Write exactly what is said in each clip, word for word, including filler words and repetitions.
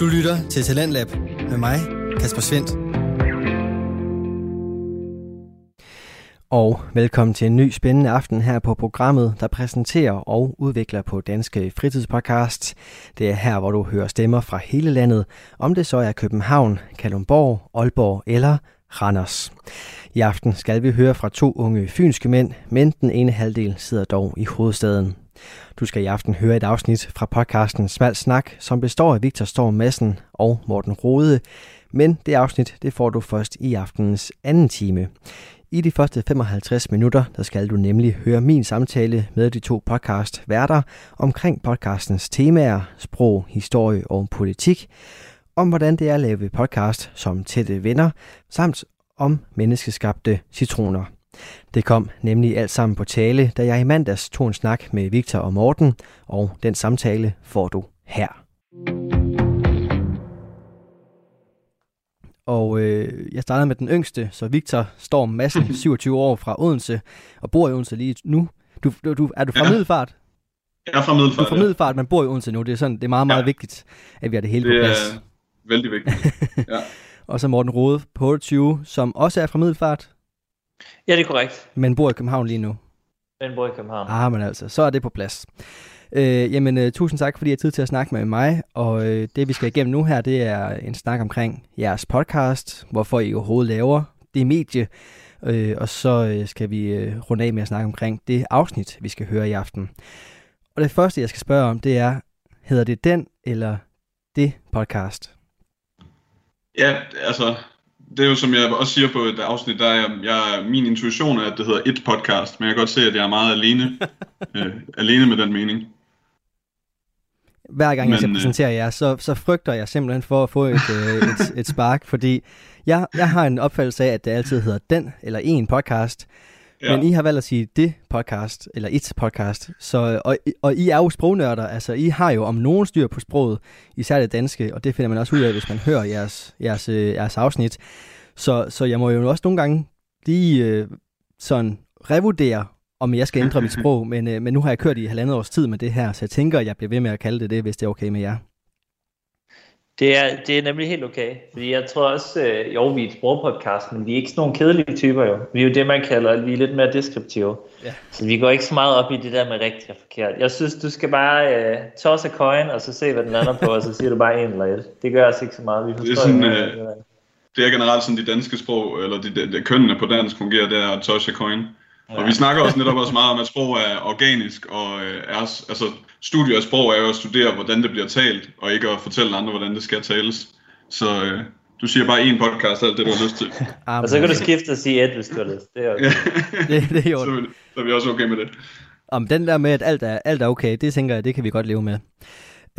Du lytter til Talentlab med mig, Kasper Svind. Og velkommen til en ny spændende aften her på programmet, der præsenterer og udvikler på Danske Fritidspodcast. Det er her, hvor du hører stemmer fra hele landet, om det så er København, Kalundborg, Aalborg eller Randers. I aften skal vi høre fra to unge fynske mænd, men den ene halvdel sidder dog i hovedstaden. Du skal i aften høre et afsnit fra podcasten Smalsnak, som består af Victor Storm Madsen og Morten Rode. Men det afsnit, det får du først i aftenens anden time. I de første femoghalvtreds minutter, der skal du nemlig høre min samtale med de to podcast-værter omkring podcastens temaer, sprog, historie og politik, om hvordan det er at lave podcast som tætte venner, samt om menneskeskabte citroner. Det kom nemlig alt sammen på tale, da jeg i mandags tog en snak med Victor og Morten, og den samtale får du her. Og øh, jeg startede med den yngste, så Victor Storm Madsen, syvogtyve år, fra Odense, og bor i Odense lige nu. Du, du, du, er du fra ja. Middelfart? Jeg er fra Middelfart. Du er fra Middelfart, ja. Man bor i Odense nu. Det er, sådan, det er meget, meget ja. vigtigt, at vi har det hele det på plads. Det er vældig vigtigt, ja. Og så Morten Rode på otteogtyve, som også er fra Middelfart. Ja, det er korrekt. Men bor i København lige nu. Men bor i København. Ah, men altså, så er det på plads. Øh, jamen, øh, tusind tak, fordi I har tid til at snakke med mig. Og øh, det, vi skal igennem nu her, det er en snak omkring jeres podcast, hvorfor I overhovedet laver det medie. Øh, og så øh, skal vi øh, runde af med at snakke omkring det afsnit, vi skal høre i aften. Og det første, jeg skal spørge om, det er, hedder det den eller det podcast? Ja, altså... Det er jo, som jeg også siger på et afsnit, der er jeg, min intuition er, at det hedder et podcast, men jeg kan godt se, at jeg er meget alene, øh, alene med den mening. Hver gang men, jeg præsenterer jer, så, så frygter jeg simpelthen for at få et, et, et spark, fordi jeg, jeg har en opfattelse af, at det altid hedder den eller en podcast, ja. Men I har valgt at sige det podcast, eller et podcast, så, og, og I er jo sprognørder, altså I har jo om nogen styr på sproget, især det danske, og det finder man også ud af, hvis man hører jeres, jeres, jeres afsnit. Så, så jeg må jo også nogle gange lige øh, sådan revurdere, om jeg skal ændre mit sprog, men, øh, men nu har jeg kørt i halvandet års tid med det her, så jeg tænker, at jeg bliver ved med at kalde det det, hvis det er okay med jer. Det er, det er nemlig helt okay, fordi jeg tror også, øh, jo vi er et sprogpodcast, men vi er ikke sådan nogle kedelige typer jo. Vi er jo det, man kalder, vi er lidt mere deskriptive. Yeah. Så vi går ikke så meget op i det der med rigtigt og forkert. Jeg synes, du skal bare øh, tosse af coin, og så se, hvad den lander på, og så siger du bare en eller et. Det gør os ikke så meget. Vi det, er sådan, ikke, øh, det er generelt sådan, de danske sprog, eller de, de, de kønnene på dansk fungerer, det er tosse af coin. Ja. Og vi snakker også netop også meget om, at sprog er organisk, og øh, er, altså studie af sprog er jo at studere, hvordan det bliver talt, og ikke at fortælle andre, hvordan det skal tales. Så øh, du siger bare én podcast, alt det, du har lyst til. Og så kan du skifte og sige et, hvis du har lyst. Det er okay. det, det er jo så, så er vi også okay med det. Om den der med, at alt er, alt er okay, det tænker jeg, det kan vi godt leve med.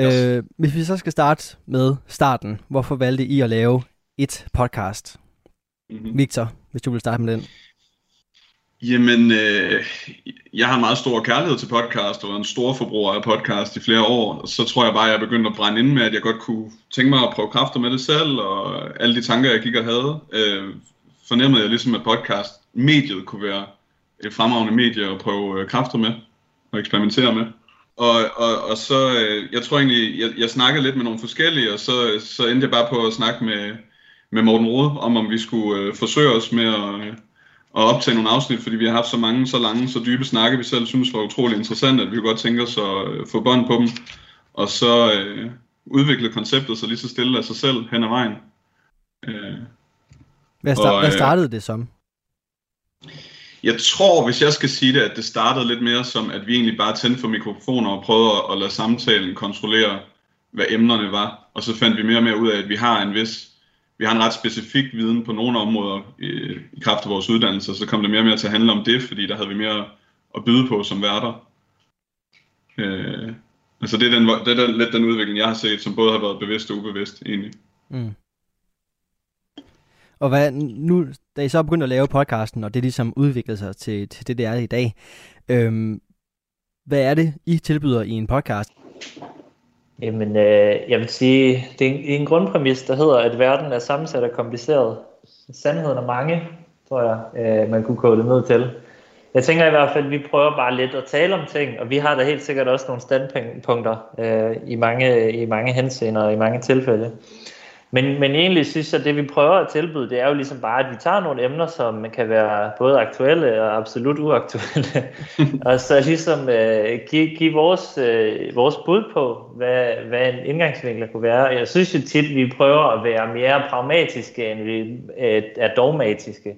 Yes. Øh, hvis vi så skal starte med starten, hvorfor valgte I at lave et podcast? Mm-hmm. Victor, hvis du vil starte med den. Jamen, øh, jeg har meget stor kærlighed til podcast, og en stor forbruger af podcast i flere år, og så tror jeg bare, at jeg begyndte at brænde ind med, at jeg godt kunne tænke mig at prøve kræfter med det selv, og alle de tanker, jeg gik og havde, øh, fornemmede jeg ligesom, at podcast-mediet kunne være et fremragende medie at prøve kræfter med, og eksperimentere med. Og, og, og så, øh, jeg tror egentlig, jeg, jeg snakkede lidt med nogle forskellige, og så, så endte jeg bare på at snakke med, med Morten Rode, om om vi skulle øh, forsøge os med at... Øh, og optage nogle afsnit, fordi vi har haft så mange, så lange, så dybe snakke, vi selv synes var utrolig interessant, at vi godt tænker os at få bånd på dem, og så øh, udvikle konceptet så lige så stille af sig selv hen ad vejen. Øh, hvad, start- og, øh, hvad startede det som? Jeg tror, hvis jeg skal sige det, at det startede lidt mere som, at vi egentlig bare tændte for mikrofoner og prøvede at lade samtalen kontrollere, hvad emnerne var, og så fandt vi mere og mere ud af, at vi har en vis... Vi har en ret specifik viden på nogle områder øh, i kraft af vores uddannelse, så kom det mere og mere til at handle om det, fordi der havde vi mere at byde på som værter. Øh, altså det er, den, det er den, lidt den udvikling, jeg har set, som både har været bevidst og ubevidst egentlig. Mm. Og hvad, nu, da I så begyndte at lave podcasten, og det ligesom udviklede sig til, til det, det er i dag, øh, hvad er det, I tilbyder i en podcast? Jamen, øh, jeg vil sige, det er en, en grundpræmis, der hedder, at verden er sammensat og kompliceret. Sandheden er mange, tror jeg, øh, man kunne kode det ned til. Jeg tænker i hvert fald, at vi prøver bare lidt at tale om ting, og vi har da helt sikkert også nogle standpunkter øh, i mange, i mange henseender og i mange tilfælde. Men, men egentlig synes jeg, at det vi prøver at tilbyde, det er jo ligesom bare, at vi tager nogle emner, som kan være både aktuelle og absolut uaktuelle, og så ligesom øh, give, give vores, øh, vores bud på, hvad, hvad en indgangsvinkel kunne være. Jeg synes jo tit, at vi prøver at være mere pragmatiske, end vi øh, er dogmatiske.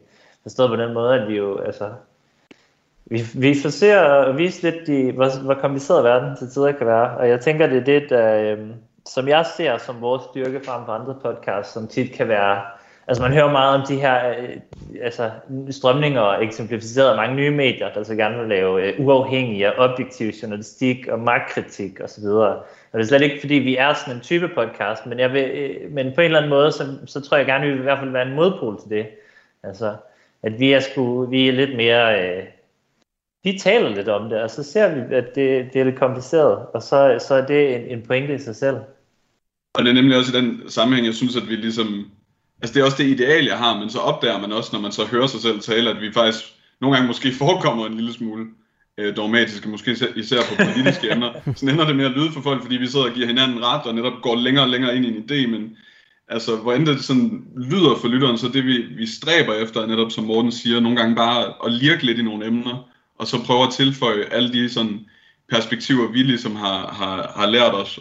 Forstået på den måde, at vi jo... Altså, Vi, vi forsøger at vise lidt, de, hvor, hvor kompliceret verden til tider kan være. Og jeg tænker, det er det, der, øh, som jeg ser som vores styrke frem for andre podcasts, som tit kan være... Altså, man hører meget om de her øh, altså, strømninger, og eksemplificeret af mange nye medier, der så gerne vil lave øh, uafhængig og objektiv journalistik og magtkritik osv. Og det er slet ikke, fordi vi er sådan en type podcast, men, jeg vil, øh, men på en eller anden måde, så, så tror jeg gerne, vi vil i hvert fald være en modpol til det. Altså, at vi er, sku, vi er lidt mere... Øh, De taler lidt om det, og så ser vi, at det, det er lidt kompliceret, og så, så er det en, en pointe i sig selv. Og det er nemlig også i den sammenhæng, jeg synes, at vi ligesom... Altså det er også det ideal, jeg har, men så opdager man også, når man så hører sig selv tale, at vi faktisk nogle gange måske forekommer en lille smule øh, dogmatiske, måske især på politiske emner. Så ender det mere at lyde for folk, fordi vi sidder og giver hinanden ret, og netop går længere og længere ind i en idé, men altså, hvor end det sådan lyder for lytteren, så det vi, vi stræber efter, netop som Morten siger, nogle gange bare at lirke lidt i nogle emner, og så prøver at tilføje alle de sådan perspektiver, vi ligesom har, har, har lært os,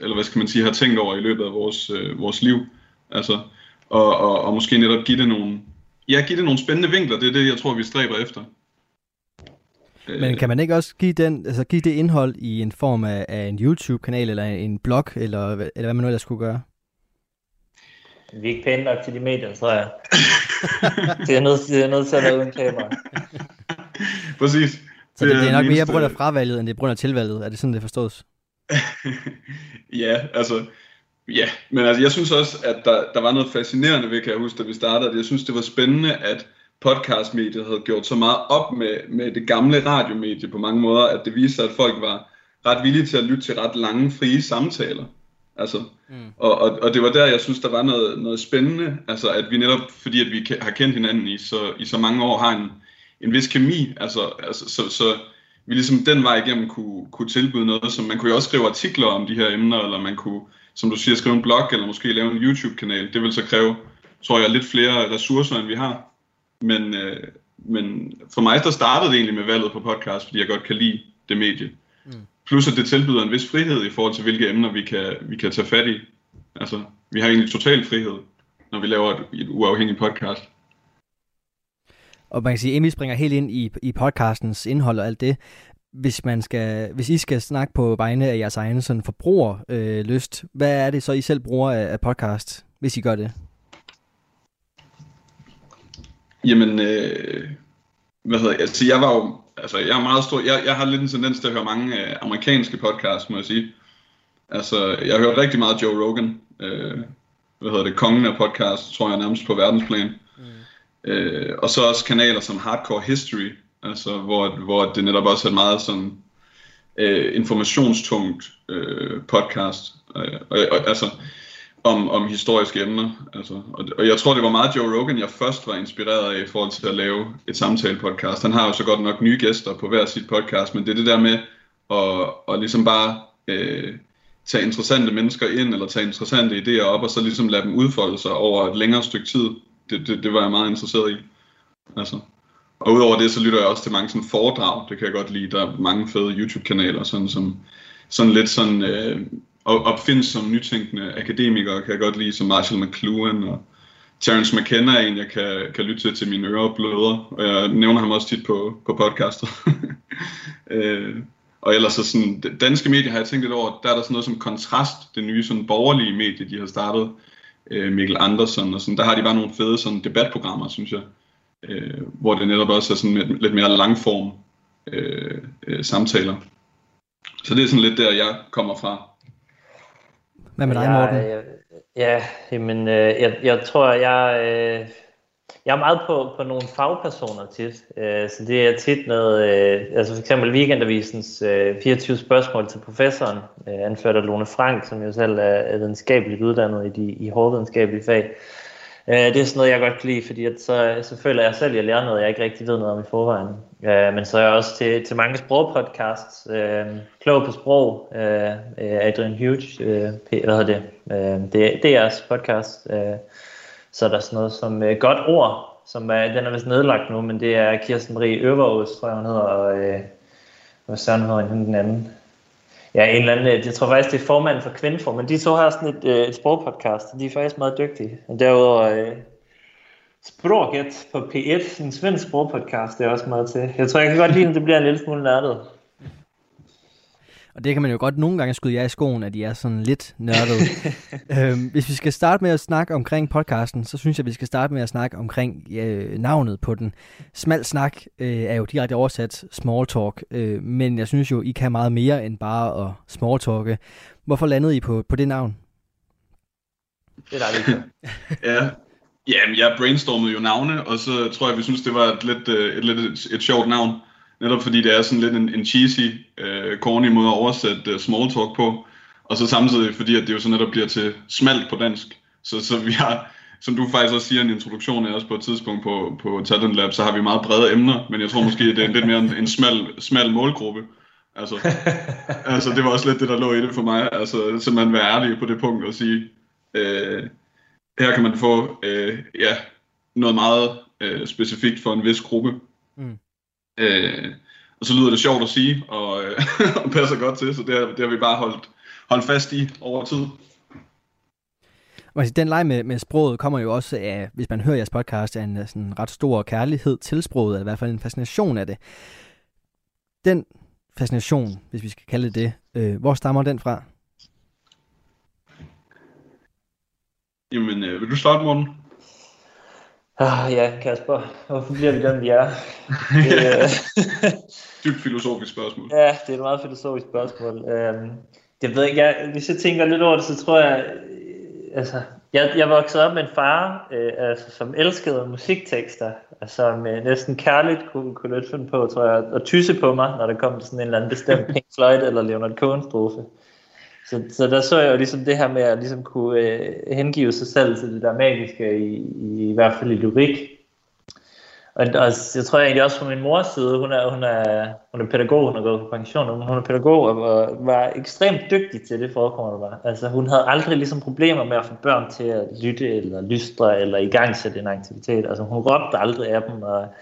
eller hvad skal man sige, har tænkt over i løbet af vores, øh, vores liv. Altså, og, og, og måske netop give det nogle, ja, give det nogle spændende vinkler, det er det, jeg tror, vi stræber efter. Men kan man ikke også give, den, altså give det indhold i en form af, af en YouTube-kanal, eller en blog, eller, eller hvad man nu ellers skulle gøre? Vi er ikke pæne nok til de medier, tror jeg. Det er nødt til, nød til at lave en kamera. Præcis. Så det, det, det er nok mindst, mere på grund af fravalget, end det er på grund af tilvalget. Er det sådan, det forstås? Ja, altså... Ja, men altså, jeg synes også, at der, der var noget fascinerende ved, kan jeg huske, da vi startede. Jeg synes, det var spændende, at podcastmediet havde gjort så meget op med, med det gamle radiomedie på mange måder, at det viste, at folk var ret villige til at lytte til ret lange, frie samtaler. Altså, mm. og, og, og det var der, jeg synes, der var noget, noget spændende. Altså, at vi netop, fordi at vi har kendt hinanden i så, i så mange år, har en... en vis kemi, altså, altså så, så vi ligesom den vej igennem kunne, kunne tilbyde noget, som man kunne jo også skrive artikler om de her emner, eller man kunne, som du siger, skrive en blog, eller måske lave en YouTube-kanal. Det vil så kræve, tror jeg, lidt flere ressourcer, end vi har. Men, øh, men for mig, der startede det egentlig med valget på podcast, fordi jeg godt kan lide det medie. Mm. Plus at det tilbyder en vis frihed i forhold til, hvilke emner vi kan, vi kan tage fat i. Altså, vi har egentlig total frihed, når vi laver et, et uafhængigt podcast. Og man kan sige, at Emil springer helt ind i, i podcastens indhold og alt det. Hvis, man skal, hvis I skal snakke på vegne af jeres egen sådan forbrugerlyst, øh, hvad er det så, I selv bruger af, af podcast, hvis I gør det? Jamen, øh, hvad hedder jeg? Altså, jeg var jo, altså, jeg er meget stor, jeg, jeg har lidt en tendens til at høre mange øh, amerikanske podcasts, må jeg sige. Altså, jeg har hørt rigtig meget Joe Rogan. Øh, hvad hedder det? Kongen af podcast, tror jeg nærmest på verdensplan. Mm. Øh, og så også kanaler som Hardcore History, altså hvor, hvor det netop også er et meget sådan øh, informationstungt øh, podcast, øh, og, og, altså om, om historiske emner. Altså, og, og jeg tror, det var meget Joe Rogan, jeg først var inspireret af i forhold til at lave et samtale-podcast. Han har jo så godt nok nye gæster på hver sit podcast, men det er det der med at, at ligesom bare øh, tage interessante mennesker ind, eller tage interessante idéer op, og så ligesom lade dem udfolde sig over et længere stykke tid. Det, det, det var jeg meget interesseret i. Altså. Og udover det, så lytter jeg også til mange sådan foredrag. Det kan jeg godt lide. Der er mange fede YouTube-kanaler, sådan, som, sådan lidt sådan, øh, opfindsomme, nytænkende akademikere, kan jeg godt lide, som Marshall McLuhan og Terence McKenna, en jeg kan, kan lytte til til mine ører og bløder. Og jeg nævner ham også tit på, på podcastet. øh, og ellers så sådan, danske medier har jeg tænkt lidt over, der er der sådan noget som Kontrast, det nye sådan borgerlige medie, de har startet. Mikkel Andersen og sådan, der har de bare nogle fede sådan debatprogrammer, synes jeg, øh, hvor det netop også er sådan lidt, lidt mere langform øh, øh, samtaler. Så det er sådan lidt der, jeg kommer fra. Hvad med dig, Morten? Jeg, jeg, ja, jamen, øh, jeg, jeg tror, jeg, øh, jeg er meget på, på nogle fagpersoner tit, øh, så det er tit noget, øh, altså for eksempel Weekend-Avisens øh, fireogtyve spørgsmål til professoren, øh, anført af Lone Frank, som jo selv er videnskabeligt uddannet i de i hårdvidenskabelige fag. Øh, det er sådan noget, jeg godt kan lide, fordi at så, så føler jeg selv, at jeg lærer noget, jeg ikke rigtig ved noget om i forvejen. Øh, men så er jeg også til, til mange sprogpodcasts. Øh, Klog på sprog, øh, Adrian Hughes, øh, hvad hedder det? Øh, det, det er jeres podcast. Øh, så er der sådan noget som øh, godt ord, som er, den er vist nedlagt nu, men det er Kirsten Marie Øverås, tror jeg hun hedder, og øh, og Søren Høring, hun den anden. Ja, en eller anden, jeg tror faktisk, det er formanden for Kvindeforum, men de to har sådan et, øh, et sprogpodcast, og de er faktisk meget dygtige. Og derudover, øh, Sproget på P et, en svensk sprogpodcast, det er også meget til. Jeg tror, jeg kan godt lide, at det bliver en lille smule nørdet. Og det kan man jo godt nogle gange skyde jer i skoen, at I er sådan lidt nørdet. øhm, hvis vi skal starte med at snakke omkring podcasten, så synes jeg, vi skal starte med at snakke omkring øh, navnet på den. Smalsnak øh, er jo direkte oversat small talk, øh, men jeg synes jo, I kan meget mere end bare at small talke. Hvorfor landede I på, på det navn? Det er dejligt. Ja. Jamen, jeg brainstormede jo navne, og så tror jeg, vi synes, det var et lidt et, et, et, et sjovt navn. Netop fordi det er sådan lidt en, en cheesy, øh, corny måde at oversætte uh, small talk på. Og så samtidig fordi, at det jo så netop bliver til smalt på dansk. Så, så vi har, som du faktisk også siger, en introduktion af os på et tidspunkt på, på Talentlab, så har vi meget brede emner. Men jeg tror måske, at det er lidt mere en, en smal, smal målgruppe. Altså, altså det var også lidt det, der lå i det for mig. Altså simpelthen være ærlig på det punkt og sige, øh, her kan man få øh, ja, noget meget øh, specifikt for en vis gruppe. Mm. Øh, og så lyder det sjovt at sige, og, øh, og passer godt til, så det har, det har vi bare holdt, holdt fast i over tid. Den leg med, med sproget kommer jo også af, hvis man hører jeres podcast, af en sådan ret stor kærlighed til sproget, eller i hvert fald en fascination af det. Den fascination, hvis vi skal kalde det, øh, hvor stammer den fra? Jamen, øh, vil du starte, Morten? Ah, ja, Kasper. Hvorfor bliver vi dem, vi er? Dybt filosofisk spørgsmål. Ja, det er et meget filosofisk spørgsmål. Det ved jeg, jeg, hvis jeg tænker lidt over det, så tror jeg... Altså, jeg, jeg voksede op med en far, øh, altså, som elskede musiktekster, og som øh, næsten kærligt kunne, kunne lidt finde på, tror jeg, at tysse på mig, når der kom sådan en eller anden bestemt Pink Floyd eller Leonard Cohen-strofe. Så, så der så jeg jo ligesom det her med at ligesom kunne øh, hengive sig selv til det der magiske, i, i, i hvert fald i lyrik. Og, og jeg tror egentlig også fra min mors side, hun er, hun er, hun er pædagog, hun er gået på pension, hun er pædagog og var, var ekstremt dygtig til det, forekommer det var. Altså hun havde aldrig ligesom problemer med at få børn til at lytte eller lystre eller igangsætte en aktivitet. Altså hun råbte aldrig af dem og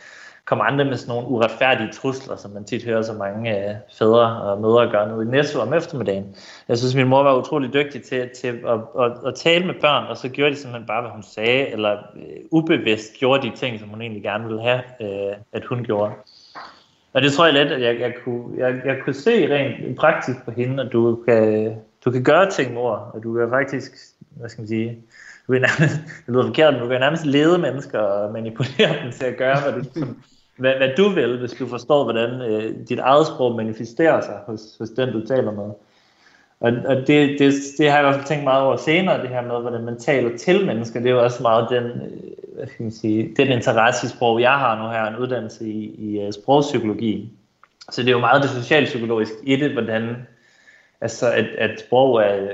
kom andre med sådan nogle uretfærdige trusler, som man tit hører så mange øh, fædre og mødre gøre nede i Netto om eftermiddagen. Jeg synes, min mor var utrolig dygtig til, til at, at, at tale med børn, og så gjorde de simpelthen bare, hvad hun sagde, eller øh, ubevidst gjorde de ting, som hun egentlig gerne ville have, øh, at hun gjorde. Og det tror jeg lidt, at jeg, jeg, kunne, jeg, jeg kunne se rent praktisk på hende, at du kan, du kan gøre ting med ord, og du kan faktisk, hvad skal man sige... Du kan nærmest, det lyder forkert, men du kan nærmest lede mennesker og manipulere dem til at gøre, hvad du, som, hvad, hvad du vil, hvis du forstår, hvordan øh, dit eget sprog manifesterer sig hos, hos den, du taler med. Og, og det, det, det har jeg i hvert fald tænkt meget over senere, det her med, hvordan man taler til mennesker. Det er jo også meget den, øh, hvad skal man sige, den interesse i sprog, jeg har nu her, en uddannelse i, i uh, sprogpsykologi. Så det er jo meget det socialpsykologiske i det, hvordan altså, at, at sprog er... Øh,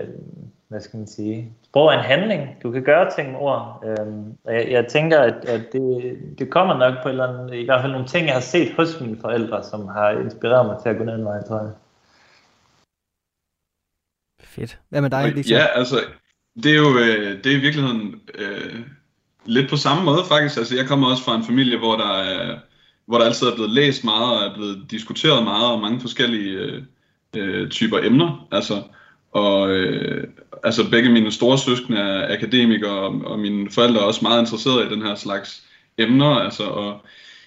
hvad skal man sige, sprog er en handling, du kan gøre ting med ord, øhm, og jeg, jeg tænker, at, at det, det kommer nok på et eller andet, i hvert fald nogle ting, jeg har set hos mine forældre, som har inspireret mig til at gå ned ad vejen, tror jeg. Fedt. Hvad med dig, Victor? Ja, altså, det er jo, det er i virkeligheden øh, lidt på samme måde, faktisk. Altså, jeg kommer også fra en familie, hvor der, er, hvor der altid er blevet læst meget, og er blevet diskuteret meget, og mange forskellige øh, typer emner, altså. Og øh, altså begge mine store søskende er akademikere, og, og mine forældre er også meget interesserede i den her slags emner. Altså, og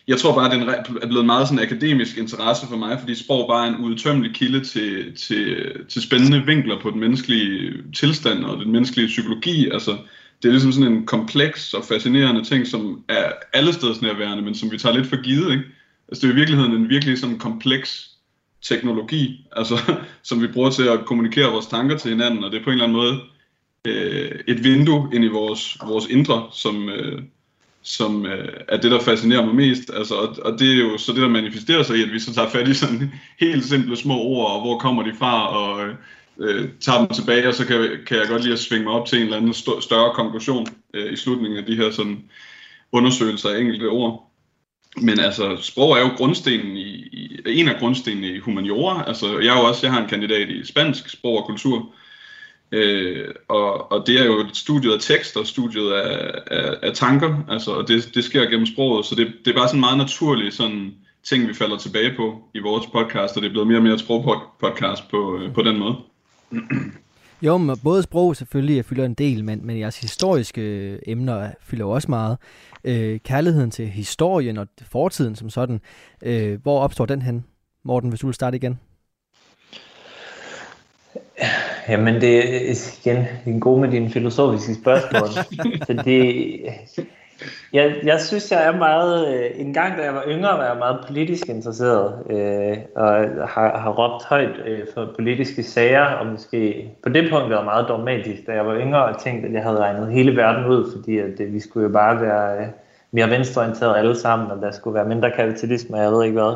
jeg tror bare, at det er blevet meget sådan akademisk interesse for mig, fordi sprog bare er en uudtømmelig kilde til, til, til spændende vinkler på den menneskelige tilstand og den menneskelige psykologi. Altså, det er ligesom sådan en kompleks og fascinerende ting, som er allestedsnærværende, men som vi tager lidt for givet, ikke? Altså, det er i virkeligheden en virkelig sådan kompleks teknologi, altså, som vi bruger til at kommunikere vores tanker til hinanden, og det er på en eller anden måde øh, et vindue ind i vores, vores indre, som, øh, som øh, er det, der fascinerer mig mest. Altså, og, og det er jo så det, der manifesterer sig i, at vi så tager fat i sådan helt simple små ord, og hvor kommer de fra, og øh, øh, tager dem tilbage, og så kan, kan jeg godt lide at svinge mig op til en eller anden større konklusion øh, i slutningen af de her sådan, undersøgelser af enkelte ord. Men altså, sprog er jo grundstenen i, i, en af grundstenene i humaniora. Altså, jeg, er jo også, jeg har en kandidat i spansk, sprog og kultur. Øh, og, og det er jo studiet af tekster, studiet af, af, af tanker, altså, og det, det sker gennem sproget, så det, det er bare sådan meget naturligt sådan ting, vi falder tilbage på i vores podcast, og det er blevet mere og mere et sprogpodcast på, på den måde. Jo, men både sprog selvfølgelig fylder en del, men, men jeres historiske emner fylder også meget. Øh, kærligheden til historien og fortiden som sådan, øh, hvor opstår den hen? Morten, hvis du vil starte igen. Jamen, det er igen en god med dine filosofiske spørgsmål. Fordi jeg, jeg synes, jeg er meget... Øh, en gang, da jeg var yngre, var jeg meget politisk interesseret. Øh, og har, har råbt højt øh, for politiske sager. Og måske på det punkt var jeg meget dogmatisk, da jeg var yngre. Og tænkte, at jeg havde regnet hele verden ud. Fordi at, øh, vi skulle jo bare være... Øh, vi har venstreorienteret alle sammen. Og der skulle være mindre kapitalisme, og jeg ved ikke hvad.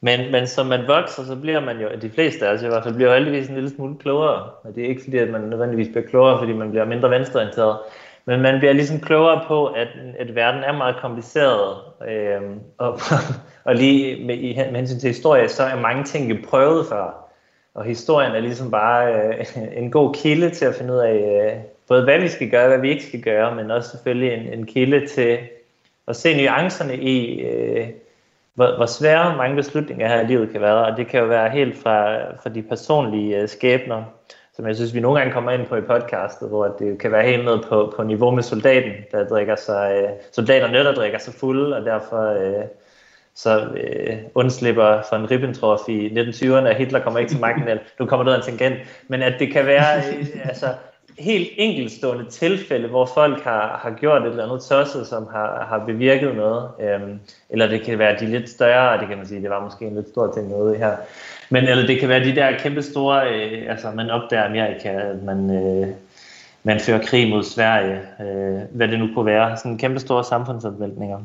Men, men som man vokser, så bliver man jo, de fleste af os i hvert fald, bliver jo heldigvis en lille smule klogere. Og det er ikke fordi, at man nødvendigvis bliver klogere, fordi man bliver mindre venstreorienteret. Men man bliver ligesom klogere på, at, at verden er meget kompliceret. Øh, og, og lige med, i, med hensyn til historie, så er mange ting jo prøvet før. Og historien er ligesom bare øh, en god kilde til at finde ud af, øh, både hvad vi skal gøre og hvad vi ikke skal gøre. Men også selvfølgelig en, en kilde til at se nuancerne i... Øh, hvor svære mange beslutninger her i livet kan være, og det kan jo være helt fra, fra de personlige skæbner, som jeg synes, vi nogle gange kommer ind på i podcastet, hvor det kan være helt ned på, på niveau med soldaten, der drikker sig, soldaterne, der drikker sig fulde, og derfor øh, så øh, undslipper for en Ribbentrop i nitten tyverne, og Hitler kommer ikke til magten, eller nu kommer der en tangent, men at det kan være øh, altså, helt enkeltstående tilfælde, hvor folk har, har gjort et eller andet tosset, som har, har bevirket noget. Øhm, eller det kan være de lidt større, det kan man sige, det var måske en lidt stor ting noget her. Men eller det kan være de der kæmpe store, øh, altså man opdager Amerika, at man, øh, man fører krig mod Sverige, øh, hvad det nu kunne være. Sådan kæmpe store samfundsopvæltninger.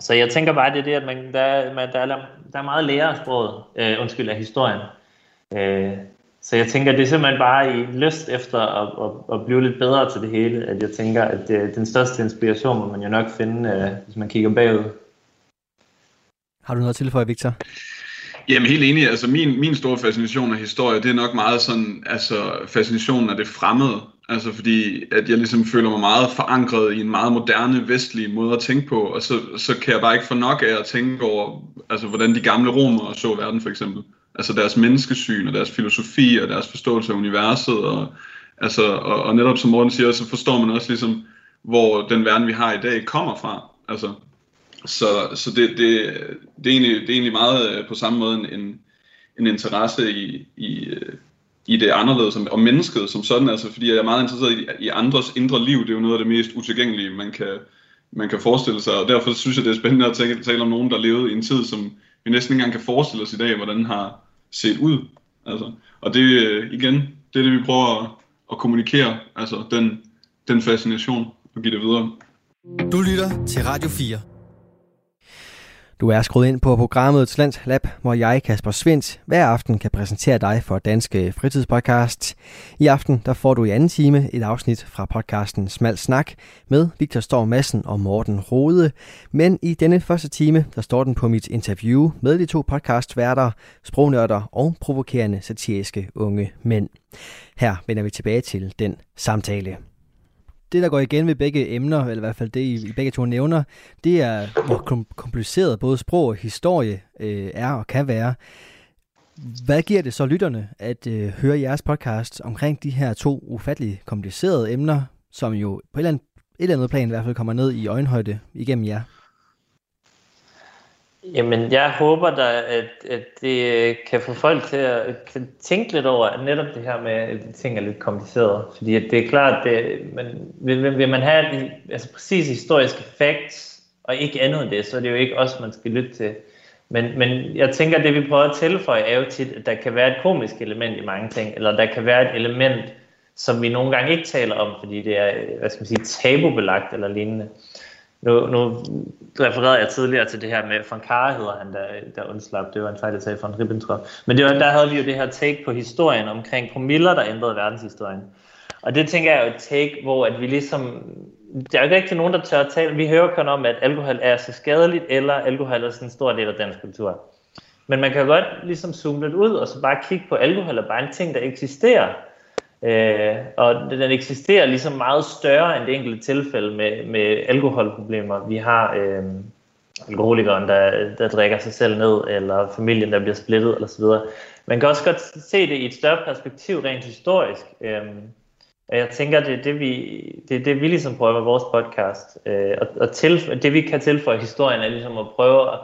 Så jeg tænker bare, det er det, at man, der, man, der, er, der er meget lære af sproget, øh, undskyld, af historien. Øh, Så jeg tænker, det er simpelthen bare i lyst efter at, at, at blive lidt bedre til det hele, at jeg tænker, at det, den største inspiration må man jo nok finde, hvis man kigger bagud. Har du noget at tilføje, Victor? Jamen helt enig. Altså min, min store fascination af historie, det er nok meget sådan, altså fascinationen af det fremmede. Altså fordi, at jeg ligesom føler mig meget forankret i en meget moderne, vestlig måde at tænke på, og så, så kan jeg bare ikke få nok af at tænke over, altså hvordan de gamle romere så verden for eksempel. Altså deres menneskesyn og deres filosofi og deres forståelse af universet. Og, altså, og, og netop som Morten siger, så forstår man også ligesom, hvor den verden, vi har i dag, kommer fra. Altså, så så det, det, det, er egentlig, det er egentlig meget på samme måde en, en interesse i, i, i det anderledes og mennesket som sådan. Altså, fordi jeg er meget interesseret i, i andres indre liv. Det er jo noget af det mest utilgængelige, man kan, man kan forestille sig. Og derfor synes jeg, det er spændende at tænke, tale om nogen, der levede i en tid, som vi næsten ikke engang kan forestille os i dag, hvordan har set ud. Altså, og det, igen, det er det, vi prøver at, at kommunikere, altså den, den fascination, og give det videre. Du lytter til Radio fire. Du er skruet ind på programmet Talentlab, hvor jeg, Kasper Svind, hver aften kan præsentere dig for Danske Fritidspodcast. I aften der får du i anden time et afsnit fra podcasten Smalsnak med Victor Storm Madsen og Morten Rode. Men i denne første time der står den på mit interview med de to podcastværter, sprognørder og provokerende satiriske unge mænd. Her vender vi tilbage til den samtale. Det, der går igen ved begge emner, eller i hvert fald det, I begge to nævner, det er, hvor kompliceret både sprog og historie øh, er og kan være. Hvad giver det så lytterne at øh, høre jeres podcast omkring de her to ufattelig komplicerede emner, som jo på et eller andet, et eller andet plan i hvert fald kommer ned i øjenhøjde igennem jer? Jamen, jeg håber da, at, at det kan få folk til at tænke lidt over, at netop det her med, at ting er lidt kompliceret. Fordi at det er klart, at man, vil, vil man have altså præcis historiske facts, og ikke andet end det, så er det jo ikke os, man skal lytte til. Men, men jeg tænker, at det vi prøver at tilføje, er jo tit, at der kan være et komisk element i mange ting, eller der kan være et element, som vi nogle gange ikke taler om, fordi det er, hvad skal man sige, tabubelagt eller lignende. Nu, nu refererede jeg tidligere til det her med, von Kara hedder han, der, der undslap. Det var en fejl, jeg sagde von Ribbentrop. Men det var, der havde vi jo det her take på historien omkring promiller, der ændrede verdenshistorien. Og det tænker jeg er jo et take, hvor at vi ligesom... Der er jo ikke rigtig nogen, der tør at tale. Vi hører kun om, at alkohol er så skadeligt, eller alkohol er sådan en stor del af dansk kultur. Men man kan godt ligesom zoome lidt ud, og så bare kigge på alkohol og bare en ting, der eksisterer. Øh, og den eksisterer ligesom meget større end det enkelte tilfælde med, med alkoholproblemer. Vi har øh, alkoholikeren, der, der drikker sig selv ned, eller familien, der bliver splittet, eller så videre. Man kan også godt se det i et større perspektiv, rent historisk. Øh, og jeg tænker, det er det, vi, det er det, vi ligesom prøver med vores podcast. Øh, og og tilf- det, vi kan tilføje historien, er ligesom at prøve at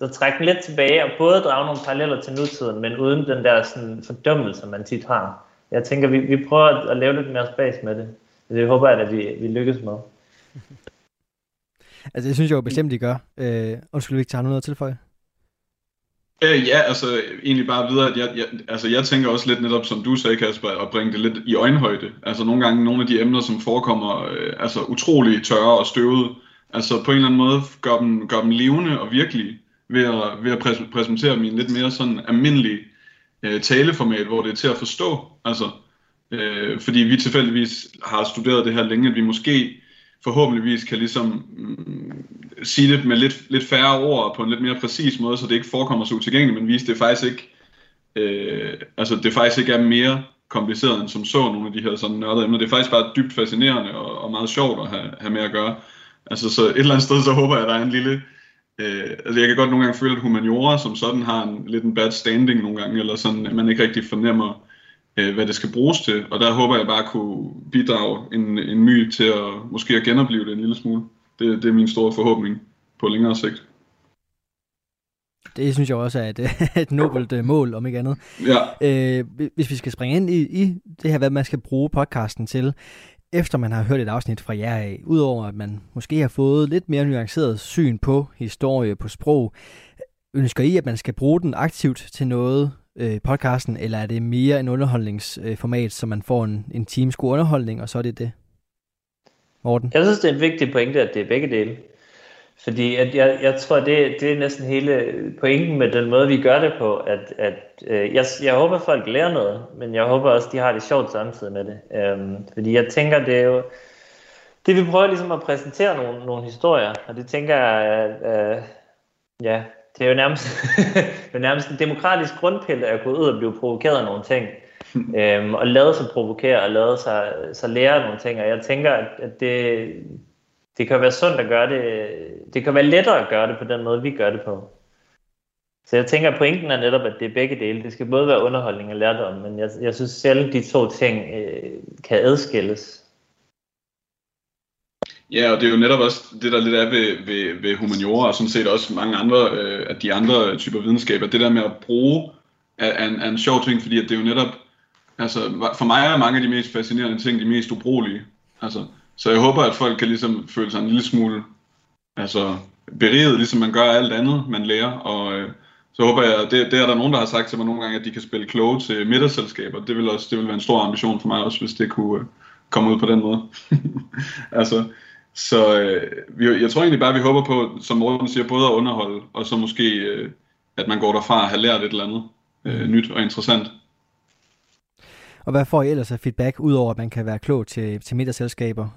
og trække den lidt tilbage, og både drage nogle paralleller til nutiden, men uden den der sådan fordømmelse, man tit har. Jeg tænker, vi, vi prøver at, at lave lidt mere spas med det. Det håber jeg, at vi, vi lykkes med. Altså, det synes jeg jo bestemt, I gør. Øh, undskyld, Victor, har du noget at tilføje? Øh, ja, altså, egentlig bare videre, at jeg, jeg, altså, jeg tænker også lidt netop, som du sagde, Kasper, at bringe det lidt i øjenhøjde. Altså, nogle gange, nogle af de emner, som forekommer, øh, altså, utrolig tørre og støvede, altså, på en eller anden måde, gør dem, gør dem levende og virkelige. Ved at, ved at præs- præsentere min lidt mere sådan almindelige øh, taleformat, hvor det er til at forstå. Altså, øh, fordi vi tilfældigvis har studeret det her længe, at vi måske forhåbentligvis kan ligesom mm, sige det med lidt, lidt færre ord på en lidt mere præcis måde, så det ikke forekommer så utilgængeligt, men vise det faktisk ikke, øh, altså det faktisk ikke er mere kompliceret end som så nogle af de her sådan nørdede emner. Det er faktisk bare dybt fascinerende og, og meget sjovt at have, have med at gøre. Altså så et eller andet sted, så håber jeg, at der er en lille Øh, altså jeg kan godt nogle gange føle, at humaniora som sådan har en, lidt en bad standing nogle gange, eller sådan, at man ikke rigtig fornemmer, øh, hvad det skal bruges til. Og der håber jeg bare kunne bidrage en, en my til at måske at genopleve det en lille smule. Det, det er min store forhåbning på længere sigt. Det synes jeg også er et, et nobelt mål, om ikke andet. Ja. Øh, hvis vi skal springe ind i, i det her, hvad man skal bruge podcasten til, efter man har hørt et afsnit fra jer af, udover at man måske har fået lidt mere nuanceret syn på historie, på sprog, ønsker I, at man skal bruge den aktivt til noget, øh, podcasten, eller er det mere en underholdningsformat, så man får en, en times god underholdning, og så er det det? Morten? Jeg synes, det er en vigtig pointe, at det er begge dele. Fordi at jeg, jeg tror, det, det er næsten hele pointen med den måde, vi gør det på. At, at, øh, jeg, jeg håber, at folk lærer noget, men jeg håber også, de har det sjovt samtidig med det. Øhm, fordi jeg tænker, det er jo... Det vi prøver ligesom at præsentere nogle, nogle historier, og det tænker jeg, at øh, ja, det er jo nærmest, det er nærmest en demokratisk grundpille at gå ud og blive provokeret af nogle ting. Øhm, og lade sig provokere og lade sig, sig lære nogle ting. Og jeg tænker, at, at det... Det kan være sundt at gøre det, det kan være lettere at gøre det på den måde, vi gør det på. Så jeg tænker, at pointen er netop, at det er begge dele. Det skal både være underholdning og lærdom, men jeg, jeg synes selv, de to ting øh, kan adskilles. Ja, og det er jo netop også det, der lidt er ved, ved, ved humaniora, og sådan set også mange andre øh, af de andre typer videnskaber. Det der med at bruge er, er, en, er en sjov ting, fordi at det er jo netop, altså for mig er mange af de mest fascinerende ting, de mest ubrugelige. Altså... Så jeg håber, at folk kan ligesom føle sig en lille smule altså, beriget, ligesom man gør alt andet, man lærer. Og øh, så håber jeg, det, det er der nogen, der har sagt til mig nogle gange, at de kan spille kloge til middagsselskaber. Det vil også det vil være en stor ambition for mig også, hvis det kunne øh, komme ud på den måde. altså, så øh, vi, jeg tror egentlig bare, vi håber på, som Morten siger, både at underholde, og så måske, øh, at man går derfra og har lært et eller andet øh, nyt og interessant. Og hvad får I ellers af feedback, udover at man kan være klog til, til middagsselskaber?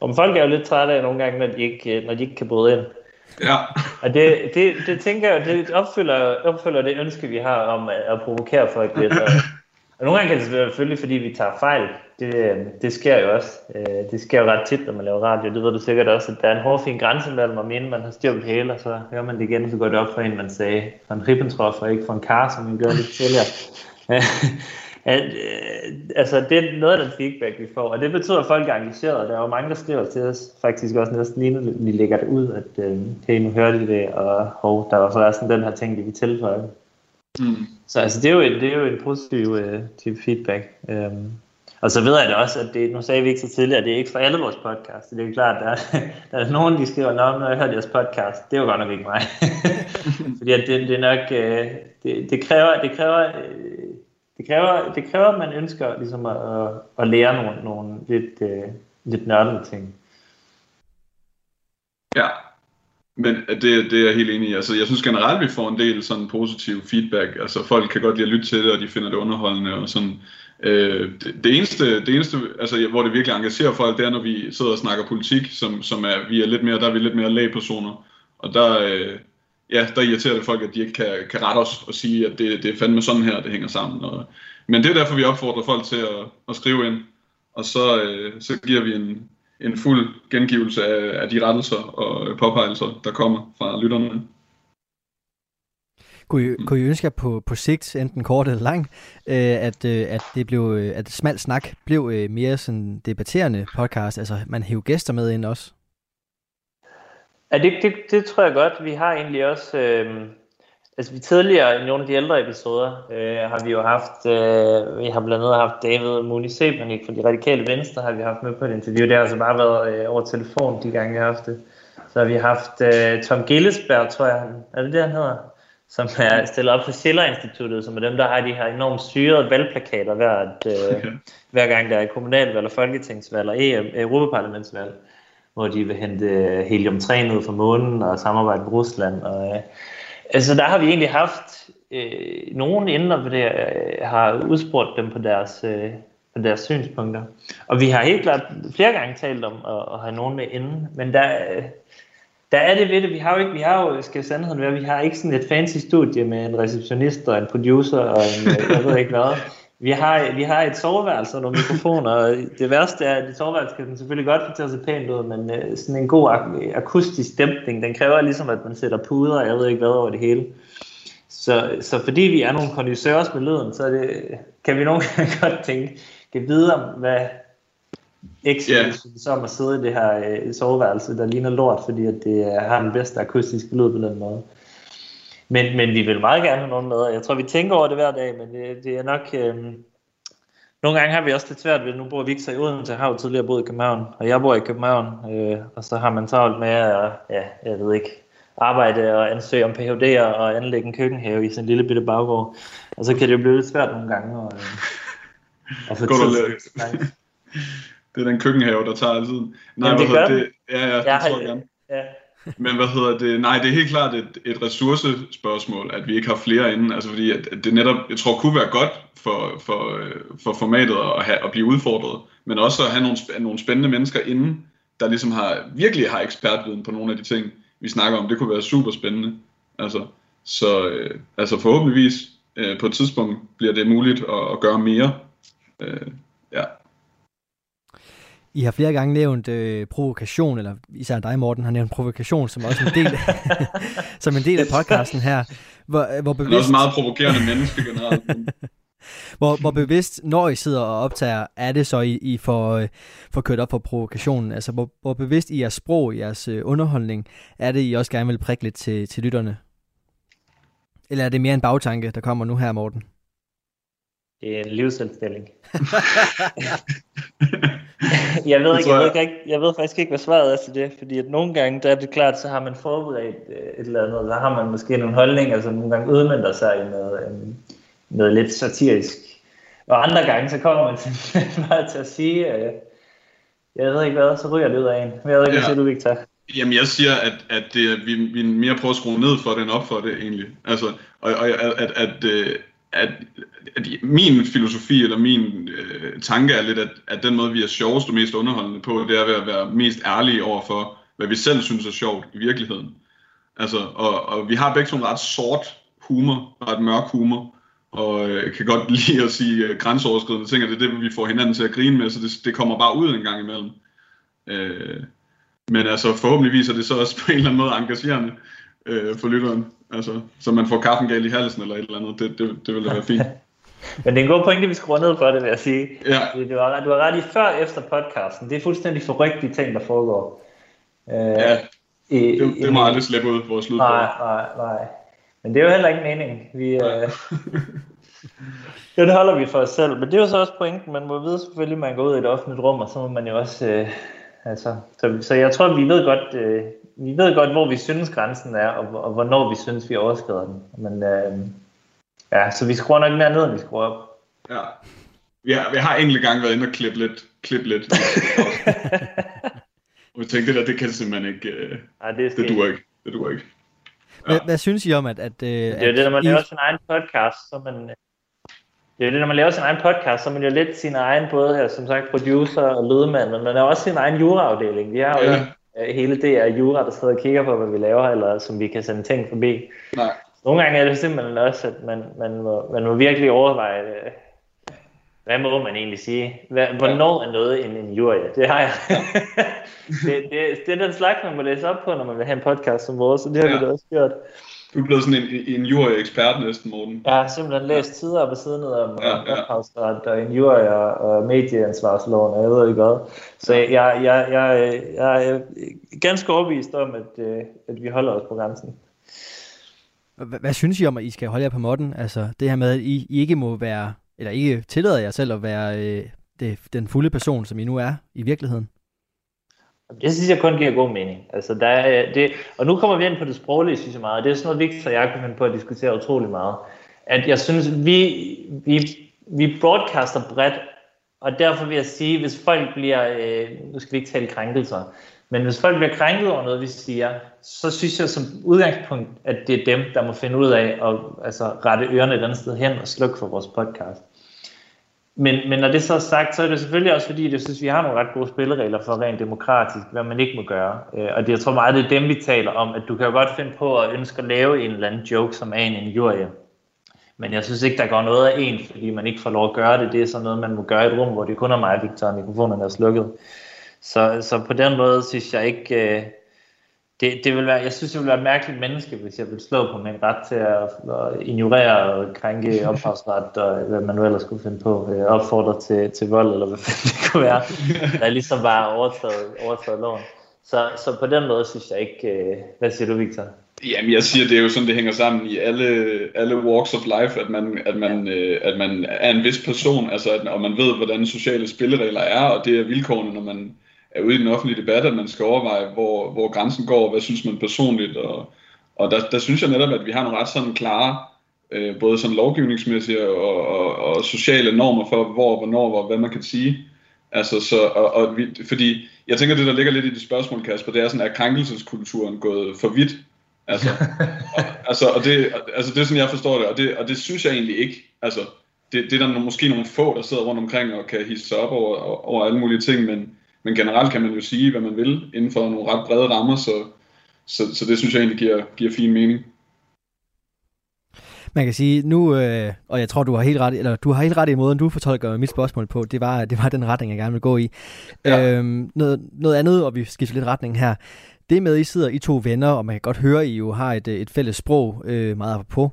Om folk er jo lidt trætte af nogle gange, når de ikke, når de ikke kan bryde ind. Ja. Og det, det, det tænker jeg, det opfylder, opfylder det ønske, vi har om at, at provokere folk lidt. Og, og nogle gange kan det selvfølgelig, fordi vi tager fejl. Det, det sker jo også. Det sker jo ret tit, når man laver radio. Det ved du sikkert også, at der er en hårfin grænse mellem, om inden man har styr på det hele, og så hører man det igen, så går det op for en, man sagde fra en Ribbentrop, og ikke fra en Kar, som man gør lidt tidligere. at, øh, altså det er noget af den feedback vi får, og det betyder at folk er engageret. Der er jo mange der skriver til os, faktisk også næsten lige nu vi lægger det ud, at øh, hey, nu hører de det, og hov, der var så også den her ting, de vil tilføje. Mm. Så altså det er jo en, det er jo en positiv øh, type feedback. Øhm, og så ved jeg det også, at det, nu sagde vi ikke så tidligere, at det er ikke for alle vores podcast. Det er jo klart, at der, der er nogen, de skriver, nå, når jeg hører deres podcast, det er jo godt nok ikke mig. Fordi at det, det nok, øh, det, det kræver, det kræver øh, Det kræver, det kræver, at man ønsker ligesom at, at lære nogle, nogle lidt, øh, lidt nørdede ting. Ja, men det, det er jeg helt enig i. Altså, jeg synes generelt, vi får en del sådan positiv feedback. Altså, folk kan godt lide at lytte til det, og de finder det underholdende og sådan. Øh, det, det eneste, det eneste altså, hvor det virkelig engagerer folk, det er, når vi sidder og snakker politik, som, som er, vi er lidt mere, der er vi lidt mere lagpersoner. Og der, øh, ja, der irriterer det folk, at de ikke kan, kan rette os og sige, at det, det er fandme sådan her, det hænger sammen. Og, men det er derfor, vi opfordrer folk til at, at skrive ind, og så, øh, så giver vi en... en fuld gengivelse af, af de rettelser og påpegelser, der kommer fra lytterne. Kunne I, mm. kunne I ønske på, på sigt, enten kort eller lang, øh, at, øh, at, det blev, øh, at Smalsnak blev øh, mere sådan debatterende podcast? Altså, man hæver gæster med ind også? Ja, det, det, det tror jeg godt. Vi har egentlig også... Øh, altså, vi tidligere i nogle af de ældre episoder øh, har vi jo haft... Øh, vi har blandt andet haft David Mooney Sebernik fra De Radikale Venstre, har vi haft med på et interview. Det har altså bare været øh, over telefon, de gange vi har haft det. Så har vi haft øh, Tom Gillesberg, tror jeg, er det det, han hedder? Som er stillet op for Schiller-instituttet, som er dem, der har de her enormt syrede valgplakater hver, øh, okay. hver gang der er kommunalvalg og folketingsvalg og E M, Europaparlamentsvalg, hvor de vil hente helium tre ud fra månen og samarbejde med Rusland og... Øh, Altså der har vi egentlig haft øh, nogen inden på det, øh, har udspurgt dem på deres, øh, på deres synspunkter. Og vi har helt klart flere gange talt om at, at have nogen med inden, men der, øh, der er det ved det. Vi har jo ikke, vi har jo, skal sandheden være, vi har ikke sådan et fancy studie med en receptionist og en producer og en, jeg ved ikke hvad. Vi har, vi har et soveværelse og nogle mikrofoner, og det værste er, at det soveværelse kan selvfølgelig godt få til at se pænt ud, men øh, sådan en god ak- akustisk dæmpning, den kræver ligesom, at man sætter puder, jeg ved ikke hvad, over det hele. Så, så fordi vi er nogle kondensører med lyden, så det, kan vi nogle gange godt tænke, kan vide om, hvad X yeah. synes om at sidde i det her øh, soveværelse, der ligner lort, fordi at det øh, har den bedste akustiske lyd på den måde. Men, men vi vil meget gerne have nogen med, og jeg tror, vi tænker over det hver dag, men det, det er nok... Øh... Nogle gange har vi også lidt svært ved, nu bor Victor i Odense, jeg har jo tidligere boet i København, og jeg bor i København, øh, og så har man travlt med at ja, jeg ved ikke, arbejde og ansøge om P H D'er og anlægge en køkkenhave i sin lille bitte baggård, og så kan det jo blive lidt svært nogle gange. Og, øh, og det er den køkkenhave, der tager altid. Nej, jamen, det gør det. Ja, ja, det jeg tror jeg gerne. Ja. Men hvad hedder det? Nej, det er helt klart et, et ressourcespørgsmål, at vi ikke har flere inden. Altså fordi at det netop, jeg tror, kunne være godt for, for, for formatet at, have, at blive udfordret, men også at have nogle, nogle spændende mennesker inden, der ligesom har, virkelig har ekspertviden på nogle af de ting, vi snakker om. Det kunne være super spændende. Altså, så altså forhåbentligvis på et tidspunkt bliver det muligt at, at gøre mere. Ja. I har flere gange nævnt øh, provokation, eller især dig, Morten, har nævnt provokation, som også en del, som en del af podcasten her. Hvor, hvor bevidst, det er også meget provokerende menneske generelt. hvor, hvor bevidst, når I sidder og optager, er det så, I, I får, øh, får kørt op for provokationen? Altså, hvor, hvor bevidst i jeres sprog, i jeres øh, underholdning, er det, I også gerne vil prikke lidt til, til lytterne? Eller er det mere en bagtanke, der kommer nu her, Morten? Det er en livsindstilling. jeg, ved ikke, jeg, ved ikke, jeg ved faktisk ikke, hvad svaret er til det, fordi at nogle gange, der er det klart, så har man forberedt et eller andet, der har man måske nogle holdninger, som nogle gange udmønter sig i noget, noget lidt satirisk. Og andre gange, så kommer man simpelthen bare til at sige, jeg ved ikke hvad, så ryger det ud af en. Jeg ved ikke, hvad siger du, Victor? Jamen, jeg siger, at, at det, vi, vi mere prøver at skrue ned for det, end op for det, egentlig. Altså, og, og at... at, at At, at min filosofi eller min øh, tanke er lidt, at, at den måde, vi er sjovest og mest underholdende på, det er ved at være mest ærlige overfor, hvad vi selv synes er sjovt i virkeligheden. Altså, og, og vi har begge sådan ret sort humor, ret mørk humor, og øh, kan godt lide at sige øh, grænseoverskridende ting, og det er det, vi får hinanden til at grine med, så det, det kommer bare ud en gang imellem. Øh, men altså, forhåbentligvis er det så også på en eller anden måde engagerende øh, for lytteren. Altså, så man får kaffen galt i halsen eller et eller andet, det, det, det ville være fint. Men det er en god pointe, vi skruer ned for det, vil jeg sige. Ja. Du har, du har ret i før og efter podcasten. Det er fuldstændig forrygtige ting, der foregår. Øh, ja, i, det, det må aldrig slippe ud vores lydbord. Nej, nej, nej. Men det er jo heller ikke meningen. Vi, øh, det holder vi for os selv. Men det er jo så også pointen. Man må vide selvfølgelig, at man går ud i et offentligt rum, og så må man jo også... Øh, altså, så, så jeg tror, vi ved godt... Øh, Vi ved godt, hvor vi synes grænsen er, og hvornår vi synes, vi overskrider den. Men øh, ja, så vi skruer nok mere ned, end vi skruer op. Ja, vi har, vi har enkelte gange været inde og klippe lidt. Klip lidt. Jeg tænkte, det der, det kan simpelthen ikke... Øh, Ej, det, det duer ikke. Det duer ikke. Ja. Hvad, hvad synes I om, at... at øh, det er at, det, når man laver I... sin egen podcast, så man... Det er jo det, når man laver sin egen podcast, så man jo lidt sin egen, både her, som sagt, producer og lydmand, men man er også sin egen juraafdeling. Vi har jo ja. ikke hele det af jura, der sidder og kigger på, hvad vi laver, eller som vi kan sende ting forbi. Nej. Nogle gange er det simpelthen også, at man, man, må, man må virkelig overveje, hvad må man egentlig sige? Hvad, hvornår er noget en injurie? Det har jeg. det, det, det er den slags, man må læse op på, når man vil have en podcast som vores, så det har ja. vi da også gjort. Du er blevet sådan en, en injurie-ekspert næsten, Morten. Jeg har simpelthen læst ja. tider på siden om ja, ja. ophavsret og injurier og medieansvarsloven, og jeg ved ikke hvad. Så jeg, jeg, jeg, jeg, jeg er ganske overbevist om, at, at vi holder os på grænsen. Hvad synes I om, at I skal holde jer på måtten? Altså det her med, at I, I ikke må være, eller ikke tillader jer selv at være øh, det, den fulde person, som I nu er i virkeligheden? Det synes jeg kun giver god mening. Altså, der er, det, og nu kommer vi ind på det sproglige, synes jeg meget. Det er sådan noget, Victor og jeg kunne finde på at diskutere utrolig meget. At jeg synes, vi, vi, vi broadcaster bredt, og derfor vil jeg sige, hvis folk bliver, øh, nu skal vi ikke tale krænkelser, men hvis folk bliver krænket over noget, vi siger, så synes jeg som udgangspunkt, at det er dem, der må finde ud af at altså, rette ørerne et andet sted hen og slukke for vores podcast. Men, men når det så er sagt, så er det selvfølgelig også fordi, jeg synes, vi har nogle ret gode spilleregler for rent demokratisk, hvad man ikke må gøre. Og det, jeg tror meget, det er dem, vi taler om, at du kan jo godt finde på at ønske at lave en eller anden joke, som er en injurie. Men jeg synes ikke, der går noget af en, fordi man ikke får lov at gøre det. Det er sådan noget, man må gøre i et rum, hvor det kun er mig, Victor, og mikrofonerne er slukket. Så, så på den måde synes jeg ikke... Øh, det, det vil være, jeg synes, det ville være et mærkeligt menneske, hvis jeg ville slå på min ret til at, at ignorere og krænke ophavsret, og hvad man nu ellers skulle finde på, øh, opfordre til, til vold, eller hvad det kunne være, der ligesom bare overtaget, overtaget loven. Så, så på den måde synes jeg ikke... Øh, hvad siger du, Victor? Jamen, jeg siger, det er jo sådan, det hænger sammen i alle, alle walks of life, at man, at, man, øh, at man er en vis person, altså, at, og man ved, hvordan sociale spilleregler er, og det er vilkårene, når man... er ude i den offentlige debat, at man skal overveje, hvor, hvor grænsen går, og hvad synes man personligt. Og, og der, der synes jeg netop, at vi har nogle ret sådan klare, øh, både sådan lovgivningsmæssige og, og, og sociale normer for, hvor, hvornår og hvad man kan sige. Altså, så, og, og vi, fordi jeg tænker, det der ligger lidt i det spørgsmål, Kasper, det er sådan, er krænkelseskulturen gået for vidt? Altså, og, altså, og det, altså det er sådan, jeg forstår det, og det, og det synes jeg egentlig ikke. Altså, det, det er der måske nogle få, der sidder rundt omkring og kan hisse sig op over, over alle mulige ting, men Men generelt kan man jo sige, hvad man vil, inden for nogle ret brede rammer, så, så, så det synes jeg egentlig giver, giver fin mening. Man kan sige, nu, øh, og jeg tror, du har helt ret, eller du har helt ret i måden, du fortolker mit spørgsmål på, det var, det var den retning, jeg gerne vil gå i. Ja. Øhm, noget, noget andet, og vi skifter lidt retning her, det med, I sidder, I to venner, og man kan godt høre, I jo har et, et fælles sprog, øh, meget apropos.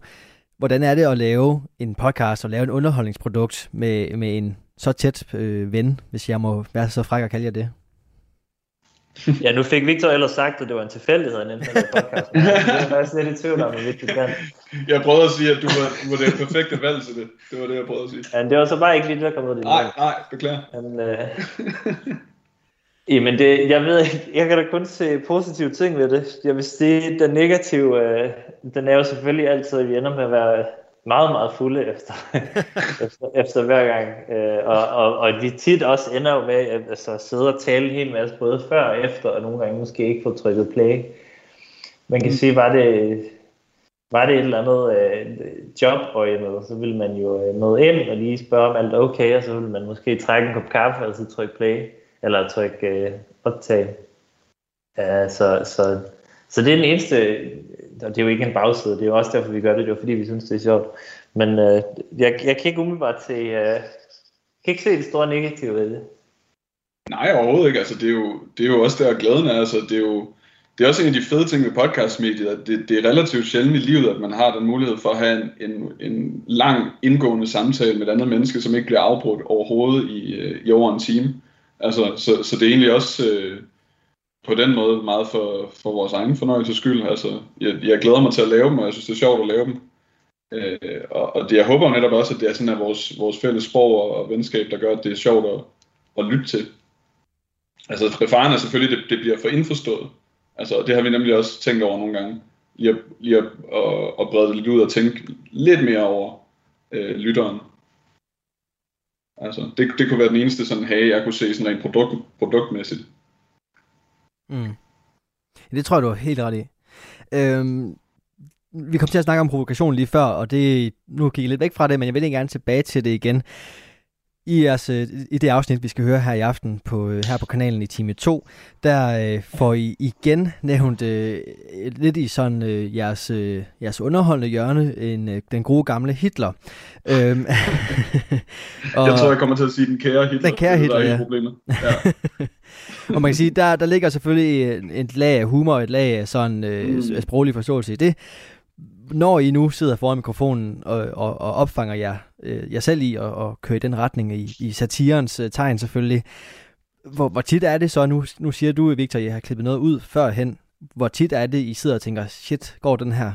Hvordan er det at lave en podcast og lave en underholdningsprodukt med, med en så tæt øh, ven, hvis jeg må være så fræk at kalde jer det? Ja, nu fik Victor ellers sagt, at det var en tilfældighed, at han indførte podcasten. Jeg er faktisk lidt i tvivl om, hvor vigtigt det kan. Jeg prøvede at sige, at du var, du var det perfekte valg til det. Det var det, jeg prøvede at sige. Ja, det var så bare ikke lige det, der kom ud af din nej, nej, beklager. Men, øh... Jamen, det, jeg ved ikke, jeg kan da kun se positive ting ved det. Jeg vil sige, den negative, øh, den er jo selvfølgelig altid, at vi ender med at være meget, meget fulde efter, efter, efter hver gang. Øh, og, og, og vi tit også ender jo med at altså, sidde og tale en hel masse, både før og efter, og nogle gange måske ikke få trykket play. Man kan mm. sige, var det, var det et eller andet øh, job-orientet, så ville man jo øh, møde ind og lige spørge, om alt er okay, og så ville man måske trække en kop kaffe og så trykke play, eller trykke øh, optag. Ja, så, så, så det er den eneste... Og det er jo ikke en bagside, det er jo også derfor, vi gør det. Det er fordi, vi synes, det er sjovt. Men øh, jeg, jeg kan ikke umiddelbart se, øh, kan ikke se det store negative ved det. Nej, overhovedet ikke. Altså, det, er jo, det er jo også der, glæden er. Altså, det, er jo, det er også en af de fede ting ved podcastmediet, at det, det er relativt sjældent i livet, at man har den mulighed for at have en, en, en lang, indgående samtale med et andet menneske, som ikke bliver afbrudt overhovedet i, i over en time. Altså, så, så det er egentlig også... Øh, på den måde meget for, for vores egen fornøjelses skyld. Altså, jeg, jeg glæder mig til at lave dem, og jeg synes, det er sjovt at lave dem. Øh, og og det, jeg håber netop også, at det er sådan, at vores, vores fælles sprog og, og venskab, der gør, at det er sjovt at, at lytte til. Altså, faren er selvfølgelig, det, det bliver for indforstået. Altså, det har vi nemlig også tænkt over nogle gange. Lige at, lige at, at, at brede det lidt ud og tænke lidt mere over øh, lytteren. Altså, det, det kunne være den eneste sådan hage, jeg kunne se sådan rent produkt, produktmæssigt. Mm. Ja, det tror jeg, du er helt ret i. Øhm, vi kom til at snakke om provokation lige før, og det, nu gik jeg lidt væk fra det, men jeg vil gerne tilbage til det igen. I, jeres, i det afsnit, vi skal høre her i aften på, her på kanalen i time to, der øh, får I igen nævnt øh, lidt i sådan øh, jeres, øh, jeres underholdende hjørne, en, øh, den gode gamle Hitler. Øhm, og, jeg tror, jeg kommer til at sige den kære Hitler. Den kære Hitler, ja. Problemet. Ja. Og man kan sige, der, der ligger selvfølgelig et lag af humor, et lag af sådan øh, mm. sproglig forståelse i det. Når I nu sidder foran mikrofonen og, og, og opfanger jer, øh, jer selv i og, og kører i den retning i, i satirens øh, tegn selvfølgelig, hvor, hvor tit er det så, nu, nu siger du, Victor, jeg har klippet noget ud førhen, hvor tit er det, I sidder og tænker, shit, går den her?